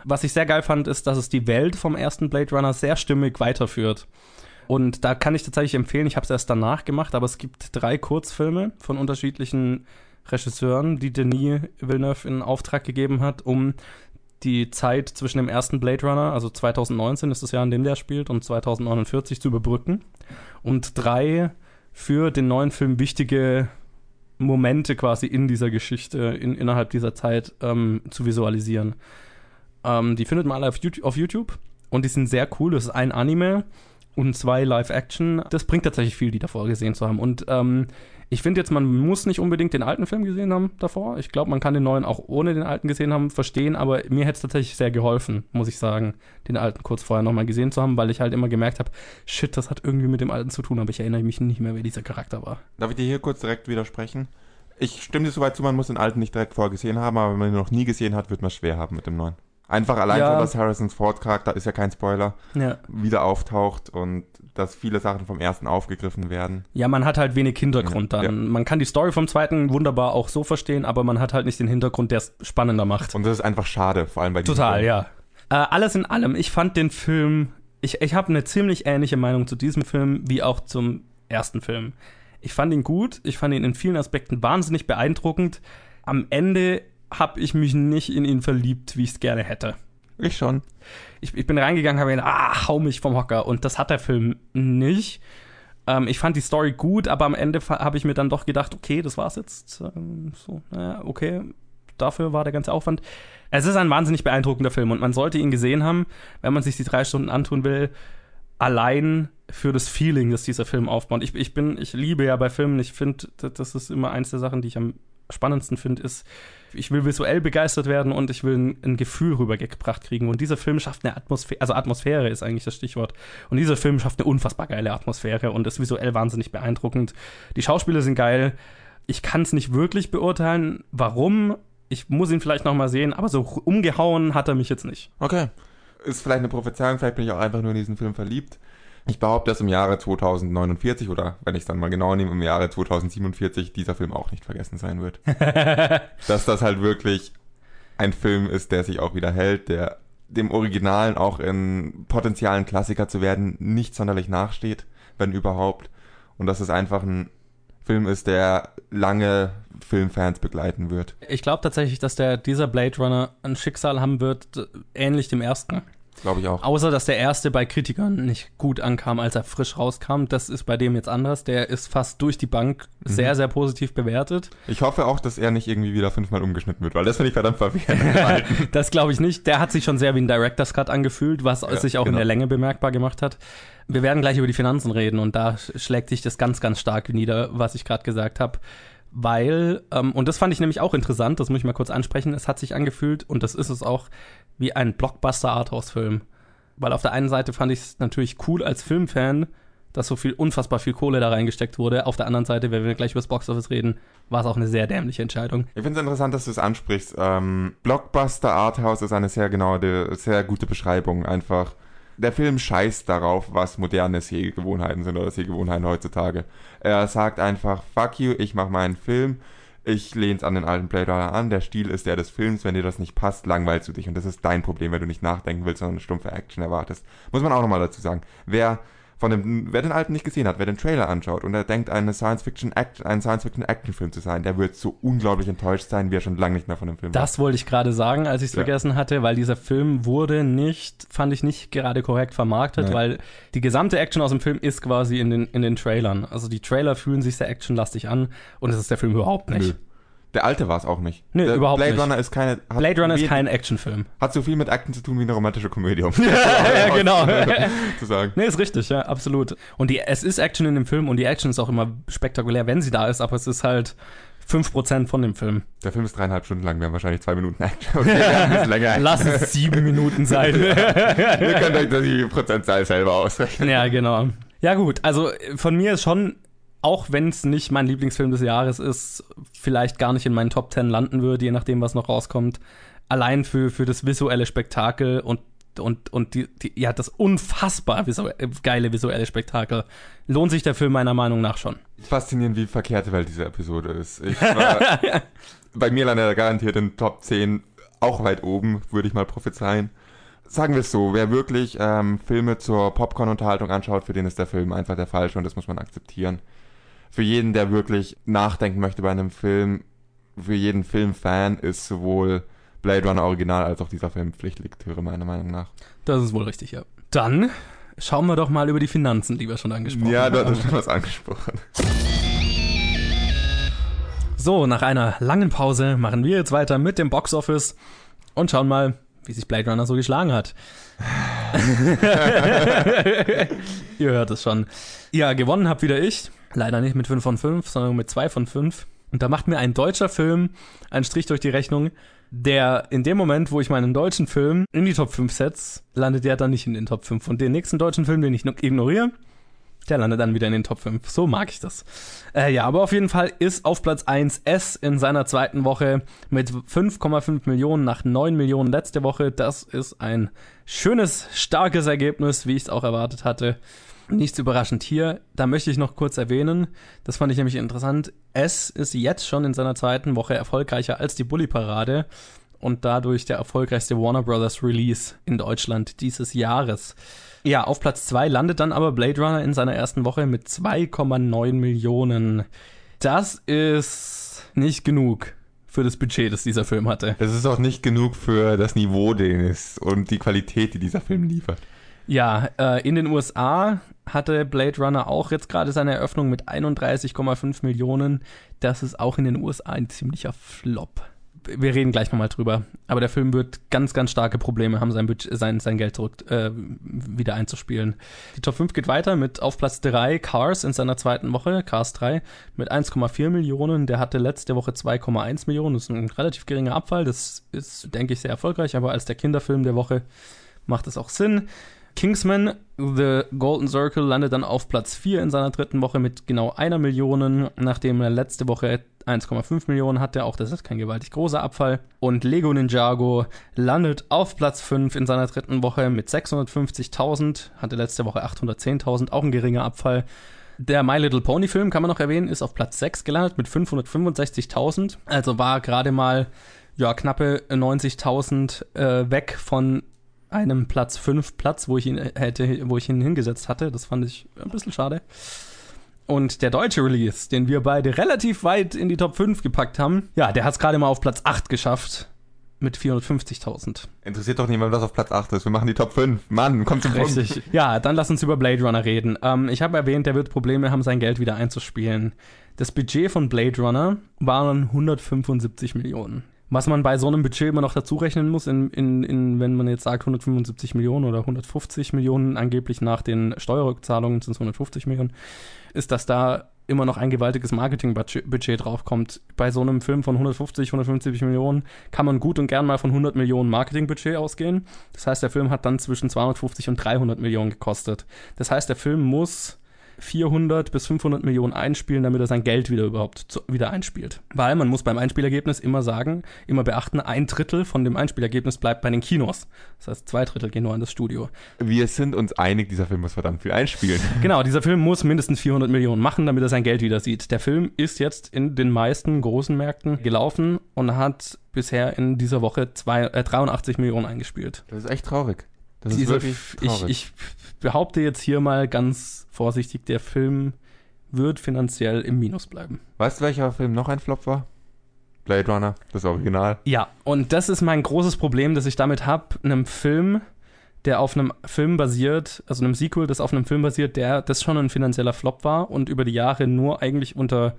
Was ich sehr geil fand, ist, dass es die Welt vom ersten Blade Runner sehr stimmig weiterführt. Und da kann ich tatsächlich empfehlen, ich habe es erst danach gemacht, aber es gibt drei Kurzfilme von unterschiedlichen Regisseuren, die Denis Villeneuve in Auftrag gegeben hat, um die Zeit zwischen dem ersten Blade Runner, also zwanzig neunzehn ist das Jahr, in dem der spielt, und zwanzig neunundvierzig zu überbrücken. Und drei für den neuen Film wichtige Momente quasi in dieser Geschichte, in, innerhalb dieser Zeit ähm, zu visualisieren. Ähm, die findet man alle auf YouTube, auf YouTube und die sind sehr cool. Das ist ein Anime und zwei Live-Action. Das bringt tatsächlich viel, die davor gesehen zu haben. Und ähm, ich finde jetzt, man muss nicht unbedingt den alten Film gesehen haben davor. Ich glaube, man kann den neuen auch ohne den alten gesehen haben verstehen, aber mir hätte es tatsächlich sehr geholfen, muss ich sagen, den alten kurz vorher nochmal gesehen zu haben, weil ich halt immer gemerkt habe, shit, das hat irgendwie mit dem alten zu tun, aber ich erinnere mich nicht mehr, wer dieser Charakter war. Darf ich dir hier kurz direkt widersprechen? Ich stimme dir soweit zu, man muss den alten nicht direkt vorher gesehen haben, aber wenn man ihn noch nie gesehen hat, wird man es schwer haben mit dem neuen. Einfach allein ja. so, dass Harrison Ford Charakter, ist ja kein Spoiler, ja. wieder auftaucht und dass viele Sachen vom ersten aufgegriffen werden. Ja, man hat halt wenig Hintergrund ja. dann. Ja. Man kann die Story vom zweiten wunderbar auch so verstehen, aber man hat halt nicht den Hintergrund, der es spannender macht. Und das ist einfach schade, vor allem bei diesem Total, Film. ja. Äh, alles in allem, ich fand den Film, ich, ich habe eine ziemlich ähnliche Meinung zu diesem Film, wie auch zum ersten Film. Ich fand ihn gut, ich fand ihn in vielen Aspekten wahnsinnig beeindruckend. Am Ende habe ich mich nicht in ihn verliebt, wie ich es gerne hätte. Ich schon. Ich, ich bin reingegangen, habe gedacht, ah, hau mich vom Hocker. Und das hat der Film nicht. Ähm, ich fand die Story gut, aber am Ende fa- habe ich mir dann doch gedacht, okay, das war's jetzt. Ähm, so, naja, okay, dafür war der ganze Aufwand. Es ist ein wahnsinnig beeindruckender Film und man sollte ihn gesehen haben, wenn man sich die drei Stunden antun will, allein für das Feeling, das dieser Film aufbaut. Ich, ich bin, ich liebe ja bei Filmen, ich finde, das ist immer eins der Sachen, die ich am spannendsten finde, ist, ich will visuell begeistert werden und ich will ein, ein Gefühl rübergebracht kriegen. Und dieser Film schafft eine Atmosphäre, also Atmosphäre ist eigentlich das Stichwort. Und dieser Film schafft eine unfassbar geile Atmosphäre und ist visuell wahnsinnig beeindruckend. Die Schauspieler sind geil. Ich kann es nicht wirklich beurteilen, warum. Ich muss ihn vielleicht noch mal sehen, aber so umgehauen hat er mich jetzt nicht. Okay. Ist vielleicht eine Prophezeiung, vielleicht bin ich auch einfach nur in diesen Film verliebt. Ich behaupte, dass im Jahre zwanzig neunundvierzig oder, wenn ich es dann mal genau nehme, im Jahre zwanzig siebenundvierzig dieser Film auch nicht vergessen sein wird. Dass das halt wirklich ein Film ist, der sich auch wieder hält, der dem Originalen auch in potenziellen Klassiker zu werden nicht sonderlich nachsteht, wenn überhaupt. Und dass es einfach ein Film ist, der lange Filmfans begleiten wird. Ich glaube tatsächlich, dass der dieser Blade Runner ein Schicksal haben wird, ähnlich dem ersten. Glaube ich auch. Außer, dass der erste bei Kritikern nicht gut ankam, als er frisch rauskam. Das ist bei dem jetzt anders. Der ist fast durch die Bank mhm. sehr, sehr positiv bewertet. Ich hoffe auch, dass er nicht irgendwie wieder fünfmal umgeschnitten wird, weil das finde ich verdammt verwirrend. Das glaube ich nicht. Der hat sich schon sehr wie ein Director's Cut angefühlt, was ja, sich auch genau. in der Länge bemerkbar gemacht hat. Wir werden gleich über die Finanzen reden und da schlägt sich das ganz, ganz stark nieder, was ich gerade gesagt habe. Weil, ähm, und das fand ich nämlich auch interessant, das muss ich mal kurz ansprechen, es hat sich angefühlt, und das ist es auch, wie ein Blockbuster-Arthouse-Film. Weil auf der einen Seite fand ich es natürlich cool als Filmfan, dass so viel, unfassbar viel Kohle da reingesteckt wurde. Auf der anderen Seite, wenn wir gleich über das Boxoffice reden, war es auch eine sehr dämliche Entscheidung. Ich finde es interessant, dass du es ansprichst. Ähm, Blockbuster-Arthouse ist eine sehr genaue, sehr gute Beschreibung einfach. Der Film scheißt darauf, was moderne Sehgewohnheiten sind oder Sehgewohnheiten heutzutage. Er sagt einfach, fuck you, ich mach meinen Film. Ich lehne es an den alten Blade Runner an, der Stil ist der des Films, wenn dir das nicht passt, langweilst du dich. Und das ist dein Problem, wenn du nicht nachdenken willst, sondern eine stumpfe Action erwartest. Muss man auch nochmal dazu sagen. Wer von dem, wer den alten nicht gesehen hat, wer den Trailer anschaut und er denkt, eine Science-Fiction-Action, einen Science-Fiction-Action-Film zu sein, der wird so unglaublich enttäuscht sein, wie er schon lange nicht mehr von dem Film war. Das wollte ich gerade sagen, als ich es ja. vergessen hatte, weil dieser Film wurde nicht, fand ich nicht gerade korrekt vermarktet, nee. Weil die gesamte Action aus dem Film ist quasi in den, in den Trailern. Also die Trailer fühlen sich sehr actionlastig an und das ist der Film überhaupt nicht. Nö. Der alte war es auch nicht. Nö, der überhaupt Blade nicht. Runner ist keine, Blade Runner ist kein Actionfilm. Hat so viel mit Action zu tun wie eine romantische Komödie. Um ja, ja, genau. zu sagen. Nee, ist richtig, ja, absolut. Und die, es ist Action in dem Film und die Action ist auch immer spektakulär, wenn sie da ist, aber es ist halt fünf Prozent von dem Film. Der Film ist dreieinhalb Stunden lang, wir haben wahrscheinlich zwei Minuten Action. Okay, ein bisschen länger. Lass es sieben Minuten sein. Ihr könnt euch die Prozentzahl selber ausrechnen. Ja, genau. Ja gut, also von mir ist schon... Auch wenn es nicht mein Lieblingsfilm des Jahres ist, vielleicht gar nicht in meinen Top Ten landen würde, je nachdem, was noch rauskommt. Allein für, für das visuelle Spektakel und und, und die, die, ja, das unfassbar visu- geile visuelle Spektakel lohnt sich der Film meiner Meinung nach schon. Faszinierend, wie verkehrte Welt diese Episode ist. Ich war bei mir landet er garantiert in Top zehn, auch weit oben, würde ich mal prophezeien. Sagen wir es so, wer wirklich ähm, Filme zur Popcorn-Unterhaltung anschaut, für den ist der Film einfach der falsche und das muss man akzeptieren. Für jeden, der wirklich nachdenken möchte bei einem Film, für jeden Filmfan ist sowohl Blade Runner Original als auch dieser Film Pflichtlektüre meiner Meinung nach. Das ist wohl richtig, ja. Dann schauen wir doch mal über die Finanzen, die wir schon angesprochen ja, haben. Ja, du hast schon was angesprochen. So, nach einer langen Pause machen wir jetzt weiter mit dem Boxoffice und schauen mal, wie sich Blade Runner so geschlagen hat. Ihr hört es schon. Ja, gewonnen habe wieder ich. Leider nicht mit fünf von fünf, sondern mit zwei von fünf. Und da macht mir ein deutscher Film einen Strich durch die Rechnung, der in dem Moment, wo ich meinen deutschen Film in die Top fünf setze, landet der dann nicht in den Top fünf. Und den nächsten deutschen Film, den ich noch ignoriere, der landet dann wieder in den Top fünf. So mag ich das. Äh, ja, aber auf jeden Fall ist auf Platz eins S in seiner zweiten Woche mit fünf Komma fünf Millionen nach neun Millionen letzte Woche. Das ist ein schönes, starkes Ergebnis, wie ich es auch erwartet hatte. Nichts überraschend hier. Da möchte ich noch kurz erwähnen, das fand ich nämlich interessant. S ist jetzt schon in seiner zweiten Woche erfolgreicher als die Bully-Parade und dadurch der erfolgreichste Warner Brothers Release in Deutschland dieses Jahres. Ja, auf Platz zwei landet dann aber Blade Runner in seiner ersten Woche mit zwei Komma neun Millionen. Das ist nicht genug für das Budget, das dieser Film hatte. Das ist auch nicht genug für das Niveau, Dennis, und die Qualität, die dieser Film liefert. Ja, äh, in den U S A hatte Blade Runner auch jetzt gerade seine Eröffnung mit einunddreißig Komma fünf Millionen. Das ist auch in den U S A ein ziemlicher Flop. Wir reden gleich nochmal drüber. Aber der Film wird ganz, ganz starke Probleme haben, sein, Budget, sein, sein Geld zurück äh, wieder einzuspielen. Die Top fünf geht weiter mit auf Platz drei Cars in seiner zweiten Woche, Cars drei, mit eins Komma vier Millionen. Der hatte letzte Woche zwei Komma eins Millionen. Das ist ein relativ geringer Abfall. Das ist, denke ich, sehr erfolgreich. Aber als der Kinderfilm der Woche macht es auch Sinn. Kingsman, The Golden Circle, landet dann auf Platz vier in seiner dritten Woche mit genau einer Million, nachdem er letzte Woche eins Komma fünf Millionen hatte. Auch das ist kein gewaltig großer Abfall. Und Lego Ninjago landet auf Platz fünf in seiner dritten Woche mit sechshundertfünfzigtausend, hatte letzte Woche achthundertzehntausend, auch ein geringer Abfall. Der My Little Pony Film, kann man noch erwähnen, ist auf Platz sechs gelandet mit fünfhundertfünfundsechzigtausend, also war gerade mal ja knappe neunzigtausend äh, weg von einem Platz fünf Platz, wo ich ihn hätte, wo ich ihn hingesetzt hatte. Das fand ich ein bisschen schade. Und der deutsche Release, den wir beide relativ weit in die Top fünf gepackt haben, ja, der hat es gerade mal auf Platz acht geschafft mit vierhundertfünfzigtausend. Interessiert doch niemand, was auf Platz acht ist. Wir machen die Top fünf. Mann, komm zum Punkt. Richtig. Ja, dann lass uns über Blade Runner reden. Ähm, ich habe erwähnt, der wird Probleme haben, sein Geld wieder einzuspielen. Das Budget von Blade Runner waren hundertfünfundsiebzig Millionen. Was man bei so einem Budget immer noch dazu rechnen muss, in, in, in, wenn man jetzt sagt hundertfünfundsiebzig Millionen oder hundertfünfzig Millionen, angeblich nach den Steuerrückzahlungen sind es hundertfünfzig Millionen, ist, dass da immer noch ein gewaltiges Marketingbudget draufkommt. Bei so einem Film von hundertfünfzig, hundertfünfundsiebzig Millionen kann man gut und gern mal von hundert Millionen Marketingbudget ausgehen. Das heißt, der Film hat dann zwischen zweihundertfünfzig und dreihundert Millionen gekostet. Das heißt, der Film muss vierhundert bis fünfhundert Millionen einspielen, damit er sein Geld wieder überhaupt zu, wieder einspielt. Weil man muss beim Einspielergebnis immer sagen, immer beachten, ein Drittel von dem Einspielergebnis bleibt bei den Kinos. Das heißt, zwei Drittel gehen nur in das Studio. Wir sind uns einig, dieser Film muss verdammt viel einspielen. Genau, dieser Film muss mindestens vierhundert Millionen machen, damit er sein Geld wieder sieht. Der Film ist jetzt in den meisten großen Märkten gelaufen und hat bisher in dieser Woche zwei, äh, dreiundachtzig Millionen eingespielt. Das ist echt traurig. Das ist wirklich traurig. Ich, ich behaupte jetzt hier mal ganz vorsichtig, der Film wird finanziell im Minus bleiben. Weißt du, welcher Film noch ein Flop war? Blade Runner, das Original. Ja, und das ist mein großes Problem, das ich damit habe, einem Film, der auf einem Film basiert, also einem Sequel, das auf einem Film basiert, der das schon ein finanzieller Flop war und über die Jahre nur eigentlich unter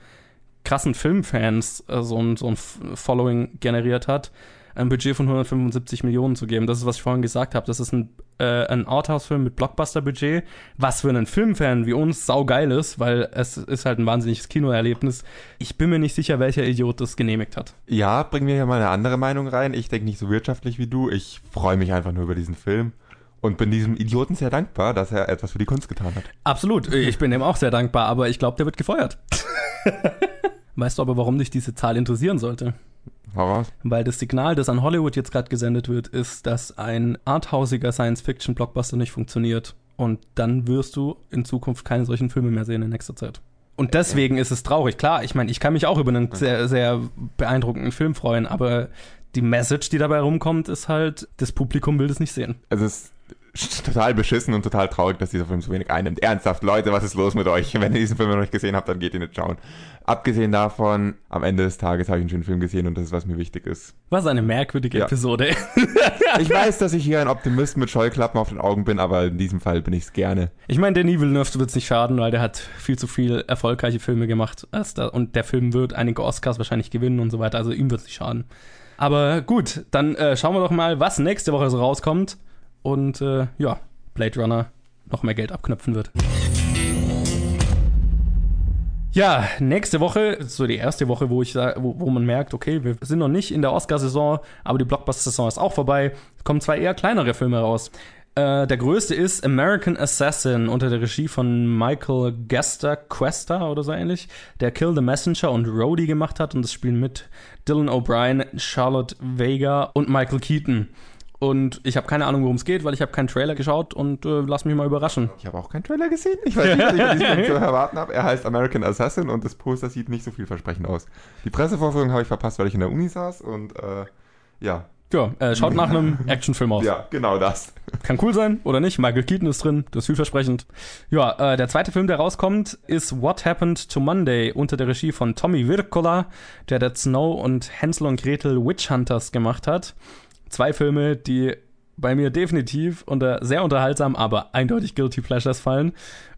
krassen Filmfans äh, so ein, so ein Following generiert hat, ein Budget von hundertfünfundsiebzig Millionen zu geben. Das ist, was ich vorhin gesagt habe. Das ist ein, äh, ein Arthouse-Film mit Blockbuster-Budget, was für einen Filmfan wie uns saugeil ist, weil es ist halt ein wahnsinniges Kinoerlebnis. Ich bin mir nicht sicher, welcher Idiot das genehmigt hat. Ja, bringen wir hier mal eine andere Meinung rein. Ich denke nicht so wirtschaftlich wie du. Ich freue mich einfach nur über diesen Film und bin diesem Idioten sehr dankbar, dass er etwas für die Kunst getan hat. Absolut. Ich bin dem auch sehr dankbar, aber ich glaube, der wird gefeuert. Weißt du aber, warum dich diese Zahl interessieren sollte? Weil das Signal, das an Hollywood jetzt gerade gesendet wird, ist, dass ein arthausiger Science-Fiction-Blockbuster nicht funktioniert. Und dann wirst du in Zukunft keine solchen Filme mehr sehen in nächster Zeit. Und deswegen ist es traurig. Klar, ich meine, ich kann mich auch über einen sehr, sehr beeindruckenden Film freuen, aber die Message, die dabei rumkommt, ist halt, das Publikum will das nicht sehen. Also es ist total beschissen und total traurig, dass dieser Film so wenig einnimmt. Ernsthaft, Leute, was ist los mit euch? Wenn ihr diesen Film noch nicht gesehen habt, dann geht ihr nicht schauen. Abgesehen davon, am Ende des Tages habe ich einen schönen Film gesehen und das ist, was mir wichtig ist. Was eine merkwürdige ja. Episode. Ich weiß, dass ich hier ein Optimist mit Scheuklappen auf den Augen bin, aber in diesem Fall bin ich es gerne. Ich meine, Denis Villeneuve wird es nicht schaden, weil der hat viel zu viel erfolgreiche Filme gemacht und der Film wird einige Oscars wahrscheinlich gewinnen und so weiter, also ihm wird es nicht schaden. Aber gut, dann äh, schauen wir doch mal, was nächste Woche so rauskommt und äh, ja, Blade Runner noch mehr Geld abknöpfen wird. Ja, nächste Woche, so die erste Woche, wo ich wo, wo man merkt, okay, wir sind noch nicht in der Oscar-Saison, aber die Blockbuster-Saison ist auch vorbei. Es kommen zwei eher kleinere Filme raus. Äh, der größte ist American Assassin unter der Regie von Michael Gesta, Questa oder so ähnlich, der Kill the Messenger und Rhodey gemacht hat und das spielen mit Dylan O'Brien, Charlotte Vega und Michael Keaton. Und ich habe keine Ahnung, worum es geht, weil ich habe keinen Trailer geschaut und äh, lass mich mal überraschen. Ich habe auch keinen Trailer gesehen. Ich weiß nicht, was ich von diesem Film zu erwarten habe. Er heißt American Assassin und das Poster sieht nicht so vielversprechend aus. Die Pressevorführung habe ich verpasst, weil ich in der Uni saß und äh, ja. Ja, äh, schaut nach einem Actionfilm aus. Ja, genau das. Kann cool sein, oder nicht? Michael Keaton ist drin, das ist vielversprechend. Ja, äh, der zweite Film, der rauskommt, ist What Happened to Monday unter der Regie von Tommy Wirkola, der Dead Snow und Hänsel und Gretel Witch Hunters gemacht hat. Zwei Filme, die bei mir definitiv unter sehr unterhaltsam, aber eindeutig Guilty Pleasures fallen.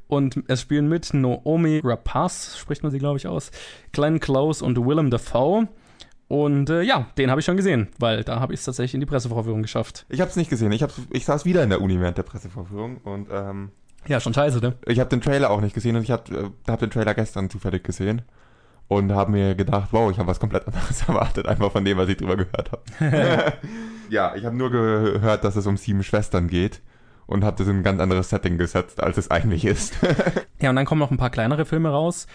Und es spielen mit Naomi Rapace, spricht man sie, glaube ich, aus, Glenn Close und Willem Dafoe. Und äh, ja, den habe ich schon gesehen, weil da habe ich es tatsächlich in die Pressevorführung geschafft. Ich habe es nicht gesehen. Ich, ich saß wieder in der Uni während der Pressevorführung und ähm, ja, schon scheiße, ne? Ich habe den Trailer auch nicht gesehen und ich habe hab den Trailer gestern zufällig gesehen. Und habe mir gedacht, wow, ich habe was komplett anderes erwartet, einfach von dem, was ich drüber gehört habe. Ja, ich habe nur gehört, dass es um sieben Schwestern geht und habe das in ein ganz anderes Setting gesetzt, als es eigentlich ist. Ja, und dann kommen noch ein paar kleinere Filme raus.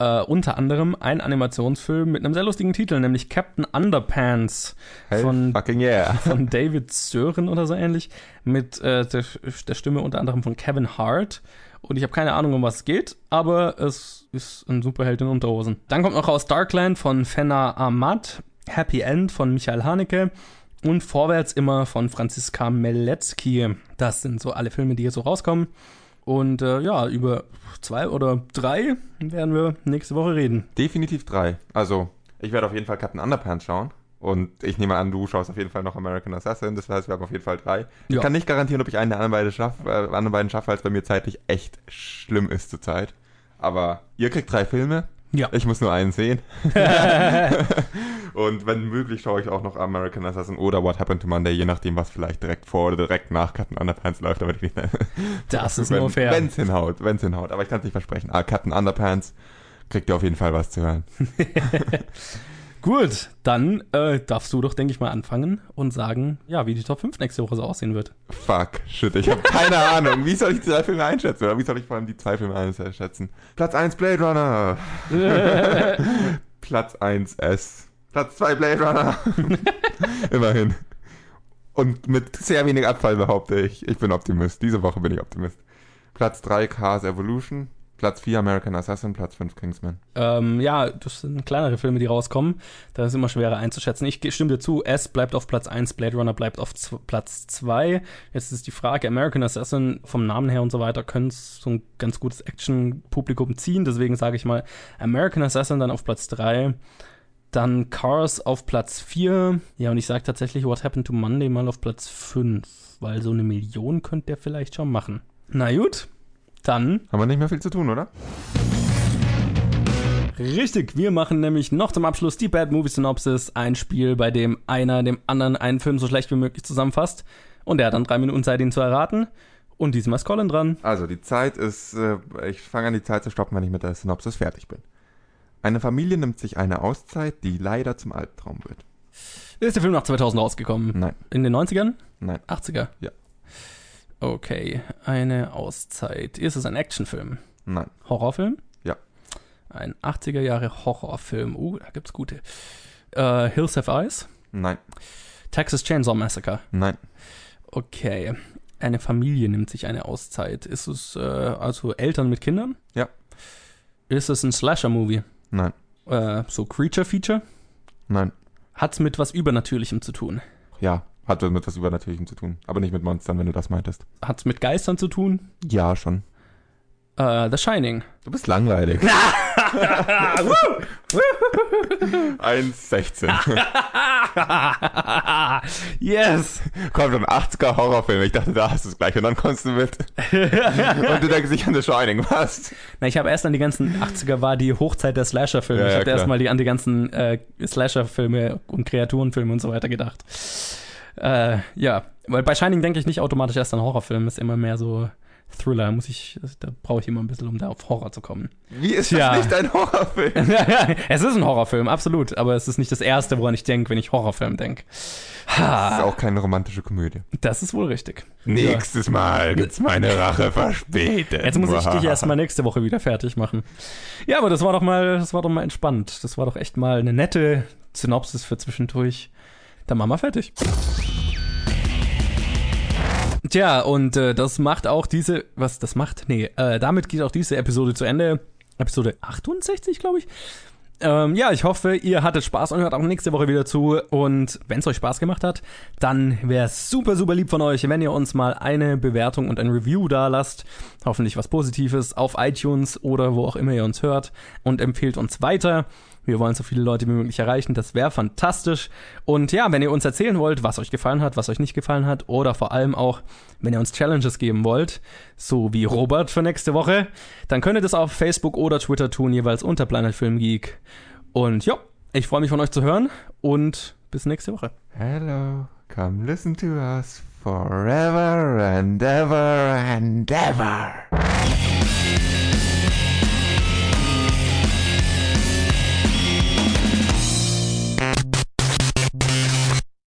Uh, unter anderem ein Animationsfilm mit einem sehr lustigen Titel, nämlich Captain Underpants hey, von, fucking yeah. von David Sören oder so ähnlich, mit äh, der, der Stimme unter anderem von Kevin Hart. Und ich habe keine Ahnung, um was es geht, aber es ist ein Superheld in Unterhosen. Dann kommt noch raus Darkland von Fenna Ahmad, Happy End von Michael Haneke und Vorwärts immer von Franziska Meletzki. Das sind so alle Filme, die hier so rauskommen. Und äh, ja, über zwei oder drei werden wir nächste Woche reden. Definitiv drei. Also, ich werde auf jeden Fall Captain Underpants schauen. Und ich nehme an, du schaust auf jeden Fall noch American Assassin. Das heißt, wir haben auf jeden Fall drei. Ja. Ich kann nicht garantieren, ob ich einen der anderen beiden schaffe, äh, anderen beiden schaffe, weil es bei mir zeitlich echt schlimm ist zurzeit. Aber ihr kriegt drei Filme. Ja. Ich muss nur einen sehen. Und wenn möglich, schaue ich auch noch American Assassin oder What Happened to Monday, je nachdem, was vielleicht direkt vor oder direkt nach Captain Underpants läuft. Aber ich nicht, das ist wenn, nur fair. Wenn es hinhaut, wenn es hinhaut. Aber ich kann es nicht versprechen. Ah, Captain Underpants kriegt ihr auf jeden Fall was zu hören. Gut, dann äh, darfst du doch, denke ich mal, anfangen und sagen, ja, wie die Top fünf nächste Woche so aussehen wird. Fuck, shit, ich habe keine Ahnung. Wie soll ich die drei Filme einschätzen? Oder wie soll ich vor allem die zwei Filme einschätzen? Platz eins Blade Runner. Platz eins S. Platz zwei Blade Runner. Immerhin. Und mit sehr wenig Abfall behaupte ich, ich bin Optimist. Diese Woche bin ich Optimist. Platz drei Cars Evolution. Platz vier American Assassin, Platz fünf Kingsman. Ähm, ja, das sind kleinere Filme, die rauskommen. Da ist es immer schwerer einzuschätzen. Ich stimme dir zu, S bleibt auf Platz eins, Blade Runner bleibt auf z- Platz zwei. Jetzt ist die Frage, American Assassin vom Namen her und so weiter, können so ein ganz gutes Action-Publikum ziehen. Deswegen sage ich mal, American Assassin dann auf Platz drei. Dann Cars auf Platz vier. Ja, und ich sage tatsächlich What Happened to Monday mal auf Platz fünf. Weil so eine Million könnte der vielleicht schon machen. Na gut. Dann haben wir nicht mehr viel zu tun, oder? Richtig, wir machen nämlich noch zum Abschluss die Bad Movie Synopsis, ein Spiel, bei dem einer dem anderen einen Film so schlecht wie möglich zusammenfasst und der hat dann drei Minuten Zeit, ihn zu erraten und diesmal ist Colin dran. Also die Zeit ist, äh, ich fange an die Zeit zu stoppen, wenn ich mit der Synopsis fertig bin. Eine Familie nimmt sich eine Auszeit, die leider zum Albtraum wird. Ist der Film nach zweitausend rausgekommen? Nein. In den neunzigern? Nein. achtziger? Ja. Okay, eine Auszeit. Ist es ein Actionfilm? Nein. Horrorfilm? Ja. Ein achtziger Jahre Horrorfilm. Uh, da gibt's gute. Uh, Hills Have Eyes? Nein. Texas Chainsaw Massacre? Nein. Okay. Eine Familie nimmt sich eine Auszeit. Ist es äh, also Eltern mit Kindern? Ja. Ist es ein Slasher-Movie? Nein. Äh, so Creature-Feature? Nein. Hat es mit was Übernatürlichem zu tun? Ja, hat mit was Übernatürlichem zu tun. Aber nicht mit Monstern, wenn du das meintest. Hat es mit Geistern zu tun? Ja, schon. Uh, The Shining. Du bist langweilig. eins Komma sechzehn. Yes. Kommt ein achtziger Horrorfilm. Ich dachte, da hast du es gleich. Und dann kommst du mit. Und du denkst dich an The Shining. Was? Na, ich habe erst an die ganzen achtziger war die Hochzeit der Slasher-Filme. Ja, ich habe ja, erst mal die, an die ganzen äh, Slasher-Filme und Kreaturenfilme und so weiter gedacht. Äh, ja. Weil bei Shining denke ich nicht automatisch erst an Horrorfilme. Ist immer mehr so... Thriller, muss ich, da brauche ich immer ein bisschen, um da auf Horror zu kommen. Wie ist das ja. nicht ein Horrorfilm? Es ist ein Horrorfilm, absolut, aber es ist nicht das Erste, woran ich denke, wenn ich Horrorfilm denke. Das ist auch keine romantische Komödie. Das ist wohl richtig. Nächstes ja. Mal gibt's meine Rache verspätet. Jetzt muss ich dich erstmal nächste Woche wieder fertig machen. Ja, aber das war doch mal, das war doch mal entspannt. Das war doch echt mal eine nette Synopsis für zwischendurch. Dann machen wir fertig. Tja, und äh, das macht auch diese, was das macht? Nee, äh, damit geht auch diese Episode zu Ende. Episode achtundsechzig, glaube ich. Ähm, ja, ich hoffe, ihr hattet Spaß und hört auch nächste Woche wieder zu. Und wenn es euch Spaß gemacht hat, dann wäre es super, super lieb von euch, wenn ihr uns mal eine Bewertung und ein Review da lasst. Hoffentlich was Positives auf iTunes oder wo auch immer ihr uns hört. Und empfehlt uns weiter. Wir wollen so viele Leute wie möglich erreichen. Das wäre fantastisch. Und ja, wenn ihr uns erzählen wollt, was euch gefallen hat, was euch nicht gefallen hat. Oder vor allem auch, wenn ihr uns Challenges geben wollt, so wie Robert für nächste Woche, dann könnt ihr das auf Facebook oder Twitter tun, jeweils unter Planet Film Geek. Und ja, ich freue mich von euch zu hören und bis nächste Woche. Hello, come listen to us forever and ever and ever.